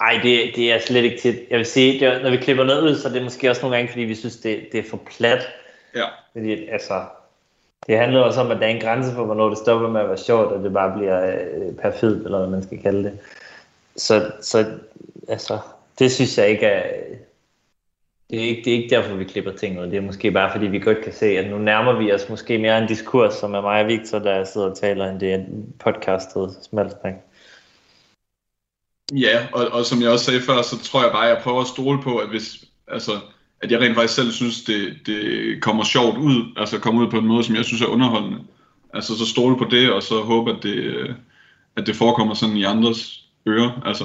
Ej, det, det er slet ikke tit. Jeg vil sige, det, når vi klipper noget ud, så er det måske også nogle gange, fordi vi synes, det, det er for plat. Ja. Fordi, altså, det handler også om, at der er en grænse for, hvornår det stopper med at være sjovt, og det bare bliver øh, perfekt, eller hvad man skal kalde det. Så, så altså, det synes jeg ikke er, det er ikke, det er ikke derfor, vi klipper ting ud. Det er måske bare, fordi vi godt kan se, at nu nærmer vi os måske mere en diskurs, som er mig og Victor, der sidder og taler, end det er podcastet Smalsnak. Ja, og, og som jeg også sagde før, så tror jeg bare, at jeg prøver at stole på, at, hvis, altså, at jeg rent faktisk selv synes, det, det kommer sjovt ud, altså kommer ud på en måde, som jeg synes er underholdende. Altså så stole på det, og så håbe, at det, at det forekommer sådan i andres ører, altså,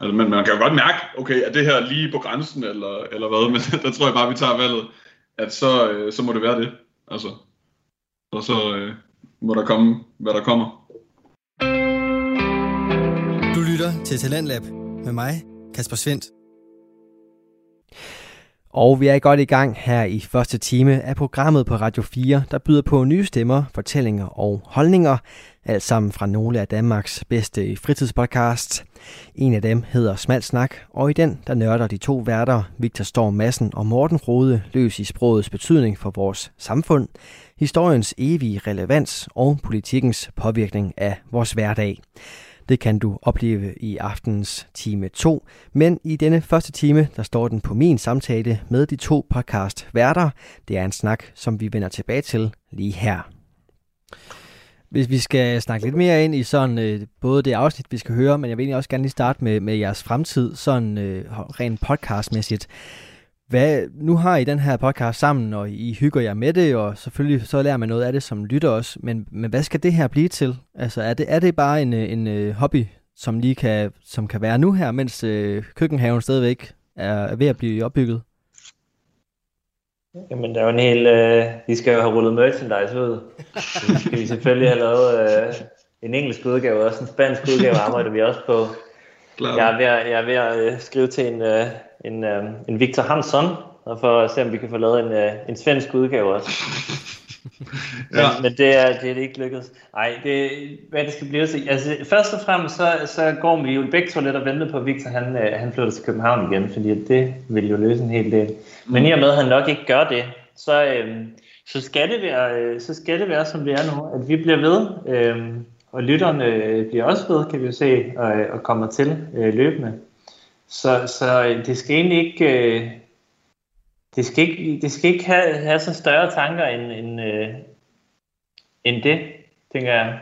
altså, men man kan jo godt mærke, okay, er det her lige på grænsen, eller, eller hvad, men der tror jeg bare, vi tager valget, at så, øh, så må det være det, altså, og så øh, må der komme, hvad der kommer. Du lytter til Talentlab med mig, Kasper Svind. Og vi er godt i gang her i første time af programmet på Radio fire, der byder på nye stemmer, fortællinger og holdninger, alt sammen fra nogle af Danmarks bedste fritidspodcasts. En af dem hedder Smalsnak, og i den der nørder de to værter, Victor Storm Madsen og Morten Rode, løs i sprogets betydning for vores samfund, historiens evige relevans og politikkens påvirkning af vores hverdag. Det kan du opleve i aftenens time to, men i denne første time, der står den på min samtale med de to podcast-værter. Det er en snak, som vi vender tilbage til lige her. Hvis vi skal snakke lidt mere ind i sådan øh, både det afsnit, vi skal høre, men jeg vil egentlig også gerne lige starte med, med jeres fremtid, sådan øh, rent podcastmæssigt. Hvad, nu har I den her podcast sammen, og I hygger jer med det, og selvfølgelig så lærer man noget af det, som lytter også. Men, men hvad skal det her blive til? Altså, er det, er det bare en, en hobby, som lige kan, som kan være nu her, mens øh, køkkenhaven stadigvæk er ved at blive opbygget? Jamen, der er jo en hel... Øh, vi skal jo have rullet merchandise ud. Så skal vi selvfølgelig have lavet øh, en engelsk udgave, også en spansk udgave, arbejder vi også på. Jeg er ved at, jeg er ved at øh, skrive til en... Øh, En, øh, en Victor Hansson, og for at se, om vi kan få lavet en, øh, en svensk udgave også. Men, ja. men det, er, det er det ikke lykkedes. Nej, det, hvad det skal blive til. Altså, først og fremmest, så, så går vi jo begge to lidt og venter på, at Victor han, øh, han flytter til København igen, fordi det vil jo løse en hel del. Men i og med, at han nok ikke gør det, så, øh, så, skal, det være, øh, så skal det være, som det er nu, at vi bliver ved, øh, og lytterne øh, bliver også ved, kan vi jo se, og, og kommer til øh, løbende. Så, så det skal egentlig ikke, øh, det skal ikke, det skal ikke have, have så større tanker end, end, øh, end det, tænker jeg.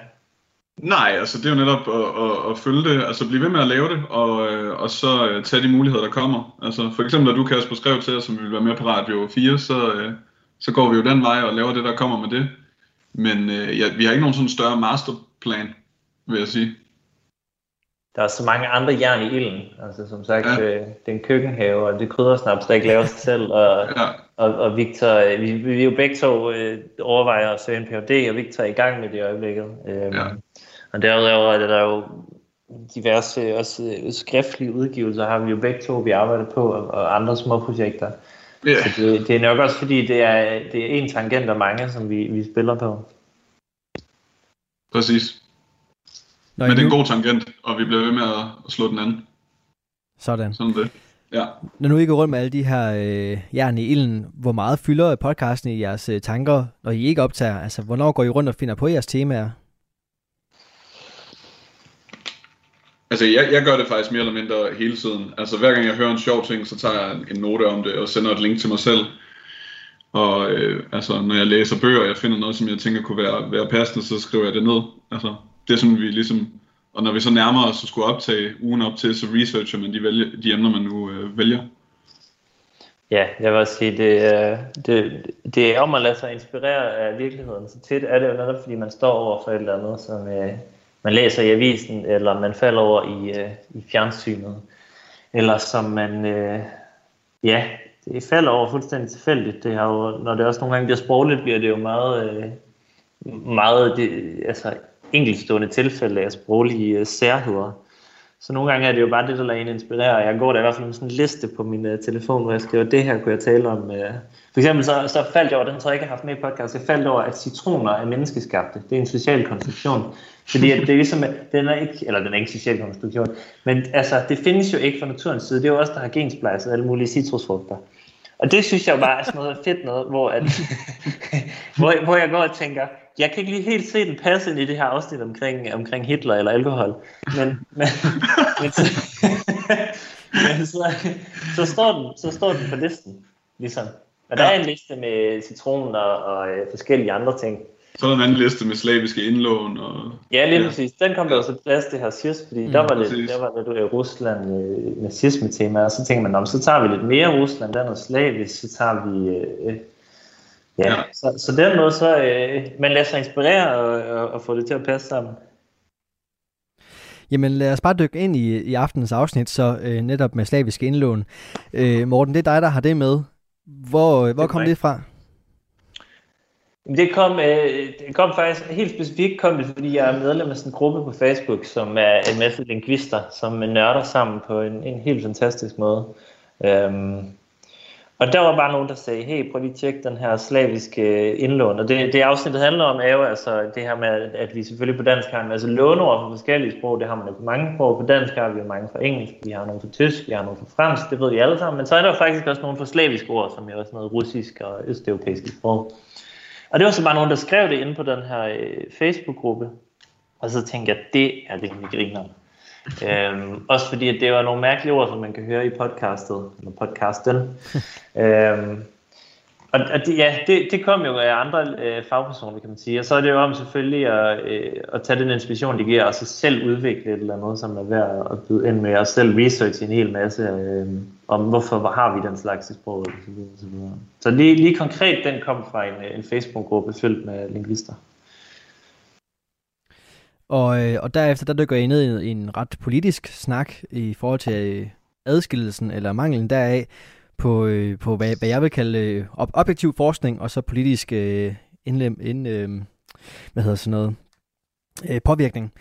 Nej, altså det er jo netop at, at, at følge det, altså blive ved med at lave det, og, og så tage de muligheder, der kommer. Altså for eksempel, når du, Kasper, skrev til os, som vi vil være med på Radio fire, så, øh, så går vi jo den vej og laver det, der kommer med det. Men øh, ja, vi har ikke nogen sådan større masterplan, vil jeg sige. Der er så mange andre jern i ilden, altså som sagt, ja. øh, den køkkenhave og det kryddersnaps, der ikke laver sig selv, og, ja. og, og Victor, vi, vi jo begge to øh, overvejer at søge en P H D, og Victor er i gang med det i øjeblikket. Øhm, ja. Og derudover er der jo diverse også skriftlige udgivelser, har vi jo begge to, vi arbejder på, og, og andre små projekter. Ja. Så det, det er nok også fordi, det er, det er én tangent af mange, som vi, vi spiller på. Præcis. Når Men det er en god tangent, og vi bliver ved med at slå den anden. Sådan. Sådan det. Ja. Når nu I går rundt med alle de her øh, jern i ilden, hvor meget fylder podcasten i jeres øh, tanker, når I ikke optager? Altså, hvornår går I rundt og finder på jeres temaer? Altså, jeg, jeg gør det faktisk mere eller mindre hele tiden. Altså, hver gang jeg hører en sjov ting, så tager jeg en note om det og sender et link til mig selv. Og øh, altså, når jeg læser bøger, og jeg finder noget, som jeg tænker kunne være, være passende, så skriver jeg det ned. Altså, det er sådan, vi ligesom... Og når vi så nærmer os at skulle optage ugen op til, så researcher man de, vælge, de emner, man nu øh, vælger. Ja, jeg vil også sige, det, det, det er om at lade sig inspirere af virkeligheden. Så tit er det jo netop, fordi man står over for et eller andet, som øh, man læser i avisen, eller man falder over i, øh, i fjernsynet. Eller som man... Øh, ja... Det falder over fuldstændig tilfældigt. Det har jo, når det også nogle gange bliver sprogligt, bliver det jo meget, meget det, altså enkeltstående tilfælde af sproglige særheder. Så nogle gange er det jo bare det, der lader en inspirere. Jeg går der i hvert fald med sådan en liste på min uh, telefon, hvor jeg skriver, det her kunne jeg tale om. Uh. For eksempel så, så faldt jeg over, den tror jeg ikke har haft med i podcast, jeg faldt over, at citroner er menneskeskabte. Det er en social konstruktion. Fordi at det er ligesom, at den er ikke, eller den er ikke social konstruktion, men altså, det findes jo ikke fra naturens side. Det er jo også der har gensplejset alle mulige citrusfrugter. Og det synes jeg jo bare er sådan noget fedt noget, hvor, at, hvor, hvor jeg går og tænker, jeg kan ikke lige helt se den passe ind i det her afsnit omkring, omkring Hitler eller alkohol. Men, men, men, så, men så, så, står den, så står den på listen, ligesom. Og der er en liste med citroner og, og øh, forskellige andre ting. Så er der en anden liste med slaviske indlån. Og, ja, lige ja. Præcis. Den kom der også til plads, det her S I S, fordi mm, der var lidt, der var lidt af Rusland øh, nazisme-tema, og så tænker man, så tager vi lidt mere Rusland, der er noget slavisk, så tager vi... Øh, ja, ja. Så, så den måde, så øh, man lader sig inspirere og, og, og få det til at passe sammen. Jamen lad os bare dykke ind i, i aftenens afsnit, så øh, netop med slaviske indlån. Øh, Morten, det er dig, der har det med. Hvor, øh, hvor det kom det fra? Det kom, øh, det kom faktisk helt specifikt, kom det, fordi jeg er medlem af sådan en gruppe på Facebook, som er en masse lingvister, som nørder sammen på en, en helt fantastisk måde. Øhm, og der var bare nogen, der sagde, hey, prøv lige at tjekke den her slaviske indlån. Og det, det afsnittet handler om, er jo altså det her med, at vi selvfølgelig på dansk har en masse låneord for forskellige sprog. Det har man jo på mange sprog. På dansk har vi jo mange fra engelsk, vi har nogle fra tysk, vi har nogle fra fransk, det ved vi alle sammen. Men så er der faktisk også nogle fra slaviske ord, som er også noget russisk og østeuropæisk sprog. Og det var så bare nogen, der skrev det inde på den her øh, Facebook-gruppe. Og så tænkte jeg, det er det, vi griner. Øhm, også fordi, at det var nogle mærkelige ord, som man kan høre i podcastet. Eller podcasten. øhm, og og det, ja, det, det kom jo af andre øh, fagpersoner, kan man sige. Og så er det jo om selvfølgelig at, øh, at tage den inspiration, de giver, og så selv udvikle et eller andet, som er værd at byde ind med. Og selv researche en hel masse øh, om, hvorfor hvor har vi den slags sprog, og så videre, og så videre. Så lige, lige konkret, den kom fra en, en Facebook-gruppe fyldt med lingvister. Og, og derefter, der dykker jeg ned i en ret politisk snak i forhold til adskillelsen, eller manglen deraf, på, på hvad, hvad jeg vil kalde objektiv forskning, og så politisk indlem, ind, hvad hedder sådan noget, påvirkning.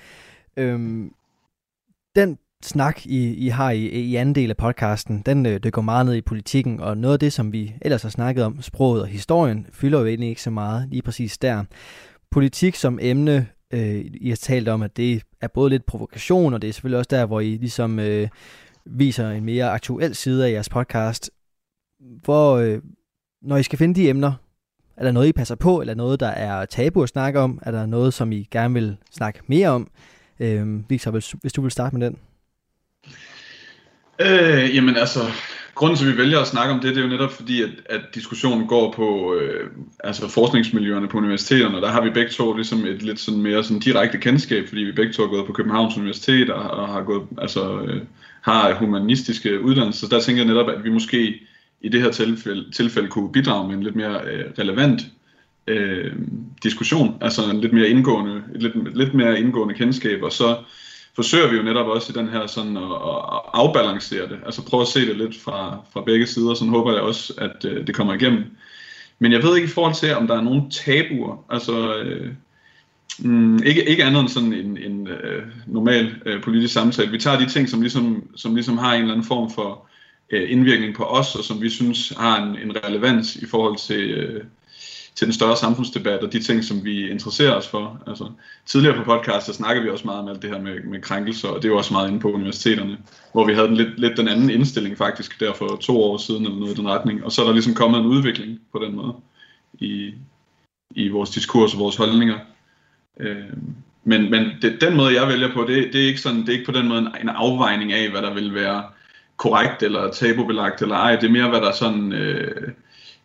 Den snak, I, I har i, i anden del af podcasten, den øh, dykker meget ned i politikken, og noget af det, som vi ellers har snakket om, sproget og historien, fylder jo egentlig ikke så meget lige præcis der. Politik som emne, øh, I har talt om, at det er både lidt provokation, og det er selvfølgelig også der, hvor I ligesom øh, viser en mere aktuel side af jeres podcast. Hvor, øh, når I skal finde de emner, er der noget, I passer på, eller noget, der er tabu at snakke om? Er der noget, som I gerne vil snakke mere om? Øh, Victor, hvis du vil starte med den. Øh, jamen altså, grunden til, at vi vælger at snakke om det, det er jo netop fordi, at, at diskussionen går på øh, altså forskningsmiljøerne på universiteterne, og der har vi begge to ligesom et lidt sådan mere sådan direkte kendskab, fordi vi begge to har gået på Københavns Universitet og, og har, gået, altså, øh, har humanistiske uddannelser, så der tænker jeg netop, at vi måske i det her tilfælde, tilfælde kunne bidrage med en lidt mere øh, relevant øh, diskussion, altså en lidt mere indgående, lidt, lidt mere indgående kendskab, og så forsøger vi jo netop også i den her sådan at, at afbalancere det. Altså prøve at se det lidt fra, fra begge sider, så håber jeg også, at øh, det kommer igennem. Men jeg ved ikke i forhold til, om der er nogen tabuer. Altså øh, mm, ikke, ikke andet end sådan en, en øh, normal øh, politisk samtale. Vi tager de ting, som ligesom, som ligesom har en eller anden form for øh, indvirkning på os, og som vi synes har en, en relevans i forhold til... Øh, til den større samfundsdebat og de ting, som vi interesserer os for. Altså, tidligere på podcast, der snakkede vi også meget om alt det her med, med krænkelser, og det er jo også meget inde på universiteterne, hvor vi havde den lidt, lidt den anden indstilling faktisk, der for to år siden eller noget i den retning, og så er der ligesom kommet en udvikling på den måde i, i vores diskurs og vores holdninger. Øh, men men det, den måde, jeg vælger på, det, det, er ikke sådan, det er ikke på den måde en, en afvejning af, hvad der vil være korrekt eller tabubelagt eller ej, det er mere, hvad der sådan... Øh,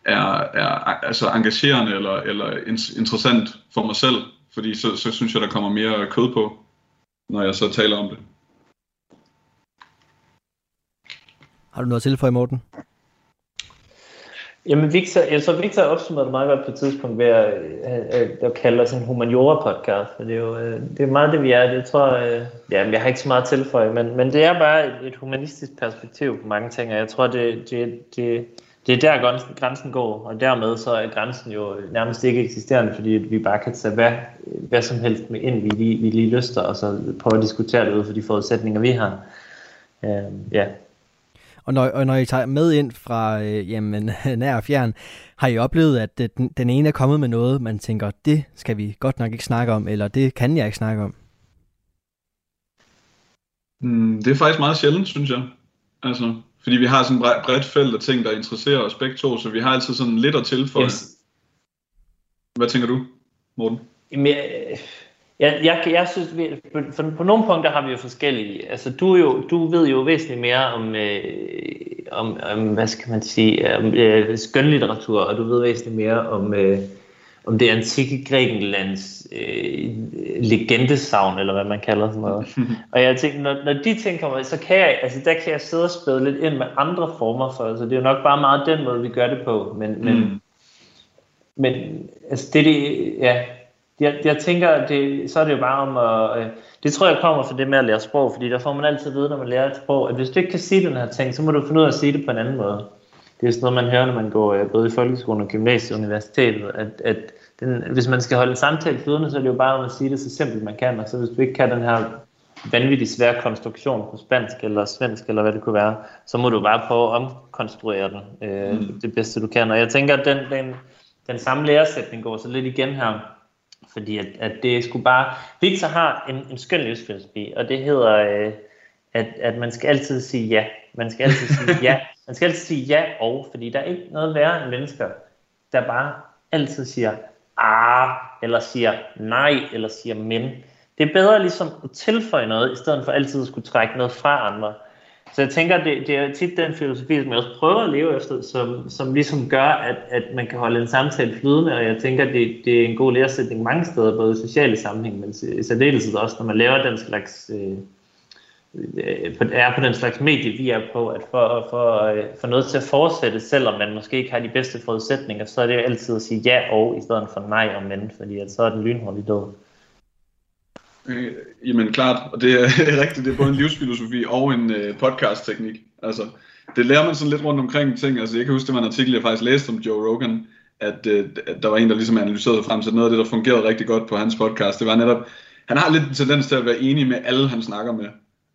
er, er altså engagerende eller, eller interessant for mig selv, fordi så, så synes jeg, der kommer mere kød på, når jeg så taler om det. Har du noget at tilføje, Morten? Jamen Victor, jeg så Victor opsummerede meget godt på et tidspunkt ved at, at, at kalde os en humaniora-podcast, for det er jo det er meget det, vi er. Det, jeg tror, ja, jeg har ikke så meget tilføje, men, men det er bare et, et humanistisk perspektiv på mange ting, og jeg tror, det, det, det, det er der grænsen, grænsen går, og dermed så er grænsen jo nærmest ikke eksisterende, fordi vi bare kan tage hvad, hvad som helst med ind, vi lige, vi lige lyster, og så prøve at diskutere det ud for de forudsætninger, vi har. Ja. Uh, yeah. Og når, og når I tager med ind fra øh, jamen, nær og fjern, har I oplevet, at den, den ene er kommet med noget, man tænker, det skal vi godt nok ikke snakke om, eller det kan jeg ikke snakke om? Mm, det er faktisk meget sjældent, synes jeg. Altså, fordi vi har sådan et bredt felt af ting, der interesserer os begge to, så vi har altid sådan lidt at tilføje. Yes. Hvad tænker du, Morten? Jamen, jeg... Jeg, jeg, jeg synes, vi, for på nogle punkter har vi jo forskellige. Altså, du, jo, du ved jo væsentligt mere om, øh, om, om hvad skal man sige, om, øh, skønlitteratur, og du ved væsentligt mere om, øh, om det antikke Grækenlands øh, legendesagn, eller hvad man kalder sådan noget. Og jeg tænker, når, når de ting kommer, så kan jeg, altså, der kan jeg sidde og spille lidt ind med andre former for, så altså, det er jo nok bare meget den måde, vi gør det på. Men, mm. men, men altså, det det, ja... Jeg, jeg tænker, det, så er det jo bare om at... Øh, det tror jeg kommer fra det med at lære sprog, fordi der får man altid at vide, når man lærer et sprog, at hvis du ikke kan sige den her ting, så må du finde ud af at sige det på en anden måde. Det er sådan noget, man hører, når man går øh, både i folkeskolen og gymnasiet og universitetet, at, at den, hvis man skal holde en samtale flydende, så er det jo bare om at sige det så simpelt man kan, og så hvis du ikke kan den her vanvittig svære konstruktion på spansk eller svensk, eller hvad det kunne være, så må du bare prøve at omkonstruere den øh, mm. det bedste du kan. Og jeg tænker, at den, den, den samme læresætning går så lidt igen her, fordi at, at det skulle bare... Victor har en, en skøn livsfilosofi, og det hedder, øh, at, at man skal altid sige ja. Man skal altid sige ja. Man skal altid sige ja og, fordi der er ikke noget værre end mennesker, der bare altid siger ah, eller siger nej, eller siger men. Det er bedre ligesom at tilføje noget, i stedet for altid at skulle trække noget fra andre. Så jeg tænker, det, det er tit den filosofi, som jeg også prøver at leve efter, som, som ligesom gør, at, at man kan holde en samtale flydende, og jeg tænker, det, det er en god læresætning mange steder, både i sociale sammenhæng, men i særdeleshed også, når man laver den slags, øh, på, er på den slags medie, vi er på, at for, for, øh, for noget til at fortsætte, selvom man måske ikke har de bedste forudsætninger, så er det altid at sige ja og, i stedet for nej og men, fordi at så er den lynhurtigt død. Øh, jamen klart, og det er, det er rigtigt, det er både en livsfilosofi og en øh, podcastteknik. Altså, det lærer man sådan lidt rundt omkring ting. Altså, jeg kan huske, det var en artikel, jeg faktisk læste om Joe Rogan, at, øh, at der var en, der ligesom analyserede frem til noget af det, der fungerede rigtig godt på hans podcast. Det var netop, han har lidt en tendens til at være enig med alle, han snakker med.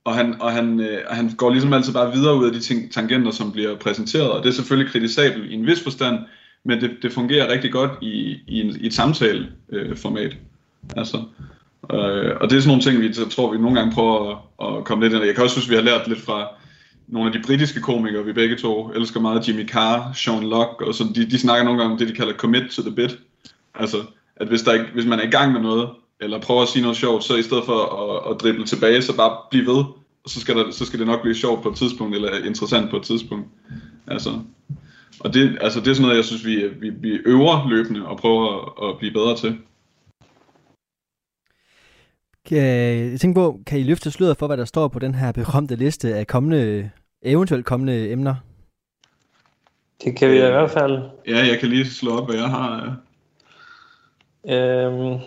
Og han, og han, øh, han går ligesom altid bare videre ud af de ting, tangenter, som bliver præsenteret. Og det er selvfølgelig kritisabelt i en vis forstand, men det, det fungerer rigtig godt i, i, en, i et samtaleformat. Øh, altså... Øh, og det er sådan nogle ting, vi tror, vi nogle gange prøver at, at komme lidt ind. Jeg kan også synes, vi har lært lidt fra nogle af de britiske komikere, vi begge to elsker meget, Jimmy Carr, Sean Locke, og så de, de snakker nogle gange om det, de kalder commit to the bit. Altså, at hvis, der ikke, hvis man er i gang med noget, eller prøver at sige noget sjovt, så i stedet for at, at drible tilbage, så bare blive ved, og så skal, der, så skal det nok blive sjovt på et tidspunkt, eller interessant på et tidspunkt. Altså, og det, altså, det er sådan noget, jeg synes, vi, vi, vi øver løbende og prøver at, at blive bedre til. Jeg tænker på, kan I løfte sløret for, hvad der står på den her berømte liste af kommende, eventuelt kommende emner? Det kan vi i hvert fald. Ja, jeg kan lige slå op, hvad jeg har. Øhm,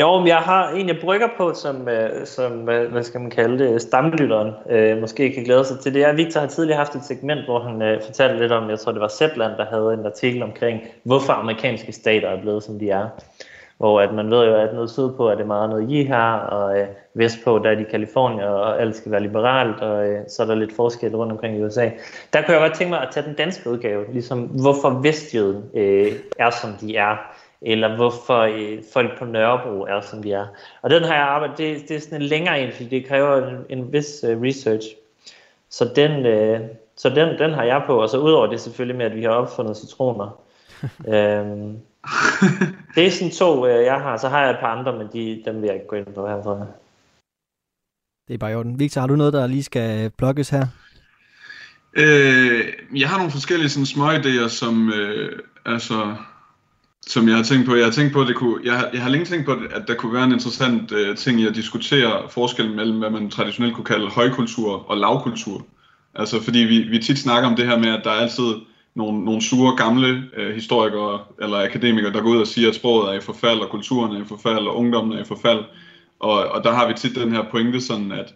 jo, men jeg har en, jeg brygger på, som, som hvad skal man kalde det, stamlytteren øh, måske kan glæde sig til det. Jeg, Victor har tidligere haft et segment, hvor han øh, fortalte lidt om, jeg tror det var Zetland, der havde en artikel omkring, hvorfor amerikanske stater er blevet, som de er. Hvor at man ved jo, at noget sydpå er det meget noget jihad, og øh, vestpå der er de Kalifornien, og alt skal være liberalt, og øh, så er der lidt forskel rundt omkring i U S A. Der kunne jeg godt tænke mig at tage den danske udgave, ligesom hvorfor vestjøden øh, er, som de er, eller hvorfor øh, folk på Nørrebro er, som de er. Og den har jeg arbejdet, det, det er sådan en længere en, fordi det kræver en, en vis øh, research. Så, den, øh, så den, den har jeg på, og så udover det selvfølgelig med, at vi har opfundet citroner. øhm, det er sådan to, jeg har. Så har jeg et par andre, men de, dem vil jeg ikke gå ind på herfra. Det er bare i orden. Victor, har du noget, der lige skal plukkes her? Øh, jeg har nogle forskellige sådan små idéer, som øh, altså som jeg har tænkt på. Jeg har tænkt på, at det kunne. Jeg har, jeg har længe tænkt på, at der kunne være en interessant øh, ting i at diskutere forskellen mellem, hvad man traditionelt kunne kalde højkultur og lavkultur. Altså, fordi vi, vi tit snakker om det her med, at der er altid nogle, nogle sure gamle øh, historikere eller akademikere, der går ud og siger, at sproget er i forfald, og kulturen er i forfald, og ungdommen er i forfald. Og, og der har vi tit den her pointe, sådan at,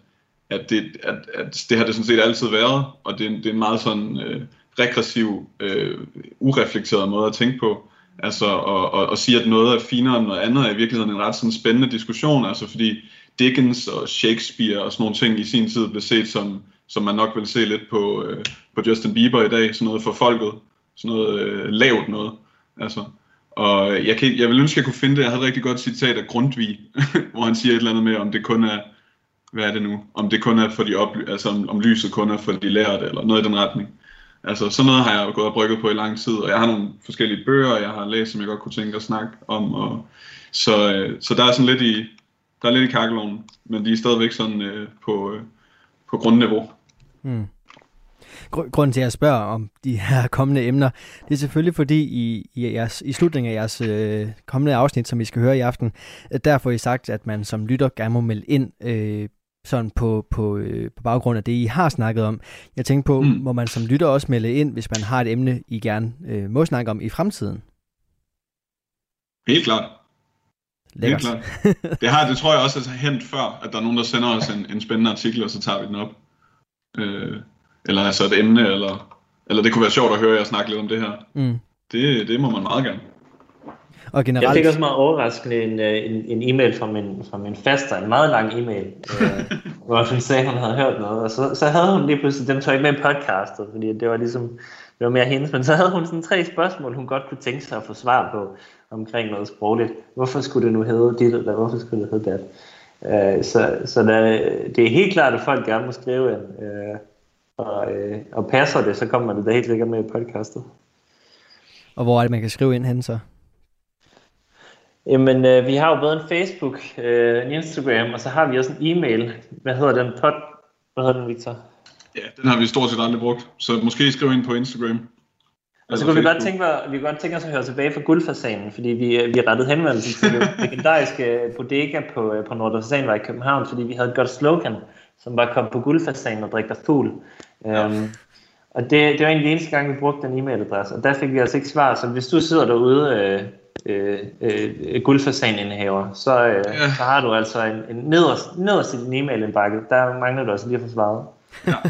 at, det, at, at det har det sådan set altid været, og det er en, det er en meget sådan øh, regressiv, øh, ureflekteret måde at tænke på. Altså, og, og, og sige, at noget er finere end noget andet, er i virkeligheden en ret sådan spændende diskussion, altså fordi Dickens og Shakespeare og sådan nogle ting i sin tid blev set som, som man nok vil se lidt på, øh, på Justin Bieber i dag, sådan noget forfolket, sådan noget øh, lavt noget, altså. Og jeg, kan, jeg vil ønske, at jeg kunne finde det. Jeg havde et rigtig godt citat af Grundtvig, hvor han siger et eller andet med, om det kun er, hvad er det nu, om det kun er for de oply- altså om, om lyset kun er for de lærte, eller noget i den retning. Altså sådan noget har jeg gået og brygget på i lang tid, og jeg har nogle forskellige bøger, jeg har læst, som jeg godt kunne tænke at snakke om. Og, så, øh, så der er sådan lidt i, der er lidt i kakkeloven, men de er stadigvæk sådan øh, på, øh, på grundniveau. Hmm. Grunden til, at jeg spørger om de her kommende emner, det er selvfølgelig fordi i, i, jeres, i slutningen af jeres øh, kommende afsnit, som I skal høre i aften, der får I sagt, at man som lytter gerne må melde ind øh, sådan på, på, øh, på baggrund af det, I har snakket om. Jeg tænker på, mm. må man som lytter også melde ind, hvis man har et emne, I gerne øh, må snakke om i fremtiden? Helt klart. Helt klart. Det, har, det tror jeg også er hent før, at der er nogen, der sender os en, en spændende artikel, og så tager vi den op. Øh. Eller altså et emne, eller, eller det kunne være sjovt at høre jer snakke lidt om det her. Mm. Det, det må man meget gerne. Og generelt... Jeg fik også meget overraskende en, en, en e-mail fra min, fra min faster, en meget lang e-mail, øh, hvor hun sagde, hun havde hørt noget. Og så, så havde hun lige pludselig, dem tog ikke med i podcastet, fordi det var ligesom, det var mere hendes. Men så havde hun sådan tre spørgsmål, hun godt kunne tænke sig at få svar på omkring noget sprogligt. Hvorfor skulle det nu hedde dit, eller hvorfor skulle det hedde dat? Øh, så så der, det er helt klart, at folk gerne må skrive en... Øh, Og, øh, og passer det, så kommer det da helt lækkert med i podcastet. Og hvor er det, man kan skrive ind hen så? Jamen, øh, vi har jo både en Facebook, øh, en Instagram, og så har vi også en e-mail. Hvad hedder den? Pod... Hvad hedder den, Victor? Ja, den har vi stort set aldrig brugt, så måske skriv ind på Instagram. Og så kunne vi godt, tænke, vi kunne godt tænke os at høre tilbage fra Guldfasanen, fordi vi, vi rettede henvendelsen til den legendariske bodega på, på Nordre Fasanvej i København, fordi vi havde et godt slogan, som bare kom på Guldfasanen og drik der fugl. Ja. Øhm, og det, det var egentlig den eneste gang, vi brugte den e-mailadresse, og der fik vi altså ikke svar. Så hvis du sidder derude, øh, øh, øh, Guldfasanen-indehaver, så, øh, ja. så har du altså en, en nederst, nederst i din e-mailindbakke. Der mangler du altså lige at få svaret. Ja,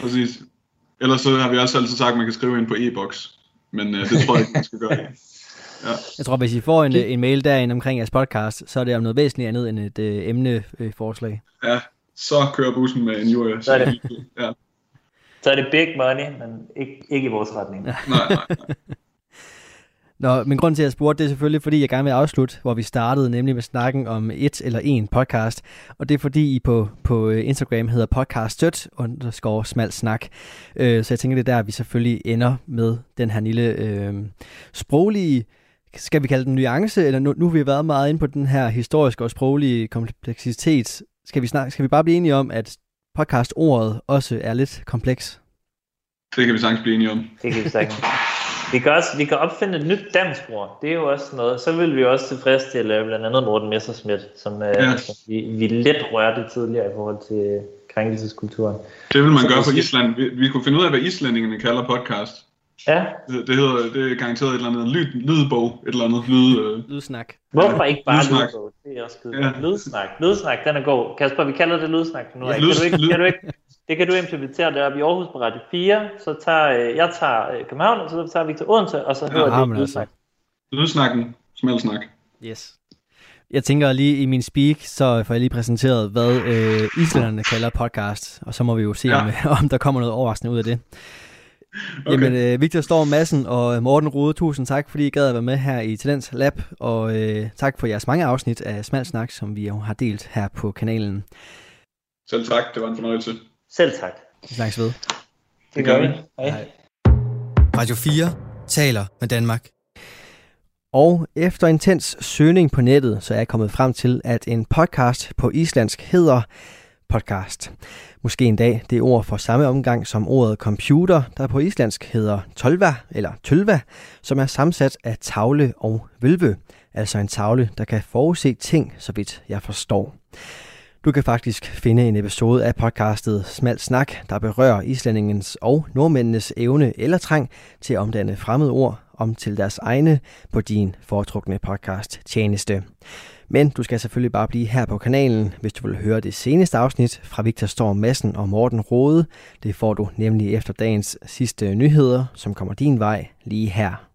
præcis. Ellers så har vi også altid sagt, at man kan skrive ind på e-boks, men øh, det tror jeg ikke, man skal gøre. Ja. Jeg tror, hvis I får en, en mail derinde omkring jeres podcast, så er det om noget væsentligt andet end et øh, emneforslag. Øh, ja, så kører bussen med en jury. Så er det, ja. så er det big money, men ikke, ikke i vores retning. Ja. Nej, nej, nej. Nå, men grunden til, at jeg spurgte, det er selvfølgelig, fordi jeg gerne vil afslutte, hvor vi startede, nemlig med snakken om et eller en podcast. Og det er, fordi I på, på Instagram hedder podcaststøt underscore smalsnak. Øh, så jeg tænker, det der, vi selvfølgelig ender med den her lille øh, sproglige, skal vi kalde den nuance, eller nu, nu har vi været meget inde på den her historiske og sproglige kompleksitet. Skal vi, snak, skal vi bare blive enige om, at podcastordet også er lidt kompleks? Det kan vi sagtens blive enige om. Det kan vi sagtens. Vi kan, også, vi kan opfinde et nyt dansbror, det er jo også noget. Så vil vi også tilfredsstille blandt andet Morten Messerschmidt, som, ja. som vi, vi lidt rørte tidligere i forhold til krænkelseskulturen. Det vil man så, gøre på Island. Vi, vi kunne finde ud af, hvad islændingene kalder podcast. Ja. Det, det hedder, det er garanteret et eller andet lyd, lydbog, et eller andet lyd... Øh. Lydsnak. Hvorfor ikke bare lydsnak? Lydbog? Det er også skidt. Ja. Lydsnak, lydsnak, den er god. Kasper, vi kalder det lydsnak nu. Ja, lyd, kan du ikke, kan du ikke, det kan du implementere deroppe i Aarhus på Radio fire, så tager jeg tager København, og så tager Victor Odense, og så hører ja, det lydsnak. Altså. Lydsnakken, smalsnak. Yes. Jeg tænker lige i min speak, så får jeg lige præsenteret, hvad øh, islænderne kalder podcast, og så må vi jo se, ja. om, om der kommer noget overraskende ud af det. Okay. Jamen, øh, Victor Storm Madsen og Morten Rode, tusind tak, fordi I gad at være med her i Talentlab, og øh, tak for jeres mange afsnit af Smalsnak, som vi jo har delt her på kanalen. Selv tak, det var en fornøjelse. Selv tak. Vi snakkes ved. Det gør vi. Hej. Hej. Radio fire taler med Danmark. Og efter intens søgning på nettet, så er jeg kommet frem til, at en podcast på islandsk hedder podcast. Måske en dag det ord for samme omgang som ordet computer, der på islandsk hedder tolva eller tølva, som er sammensat af tavle og vølve, altså en tavle, der kan forudse ting, så vidt jeg forstår. Du kan faktisk finde en episode af podcastet Smalsnak, der berører islændingens og nordmændenes evne eller trang til at omdanne fremmede ord om til deres egne på din foretrukne podcast tjeneste. Men du skal selvfølgelig bare blive her på kanalen, hvis du vil høre det seneste afsnit fra Victor Storm Madsen og Morten Rode. Det får du nemlig efter dagens sidste nyheder, som kommer din vej lige her.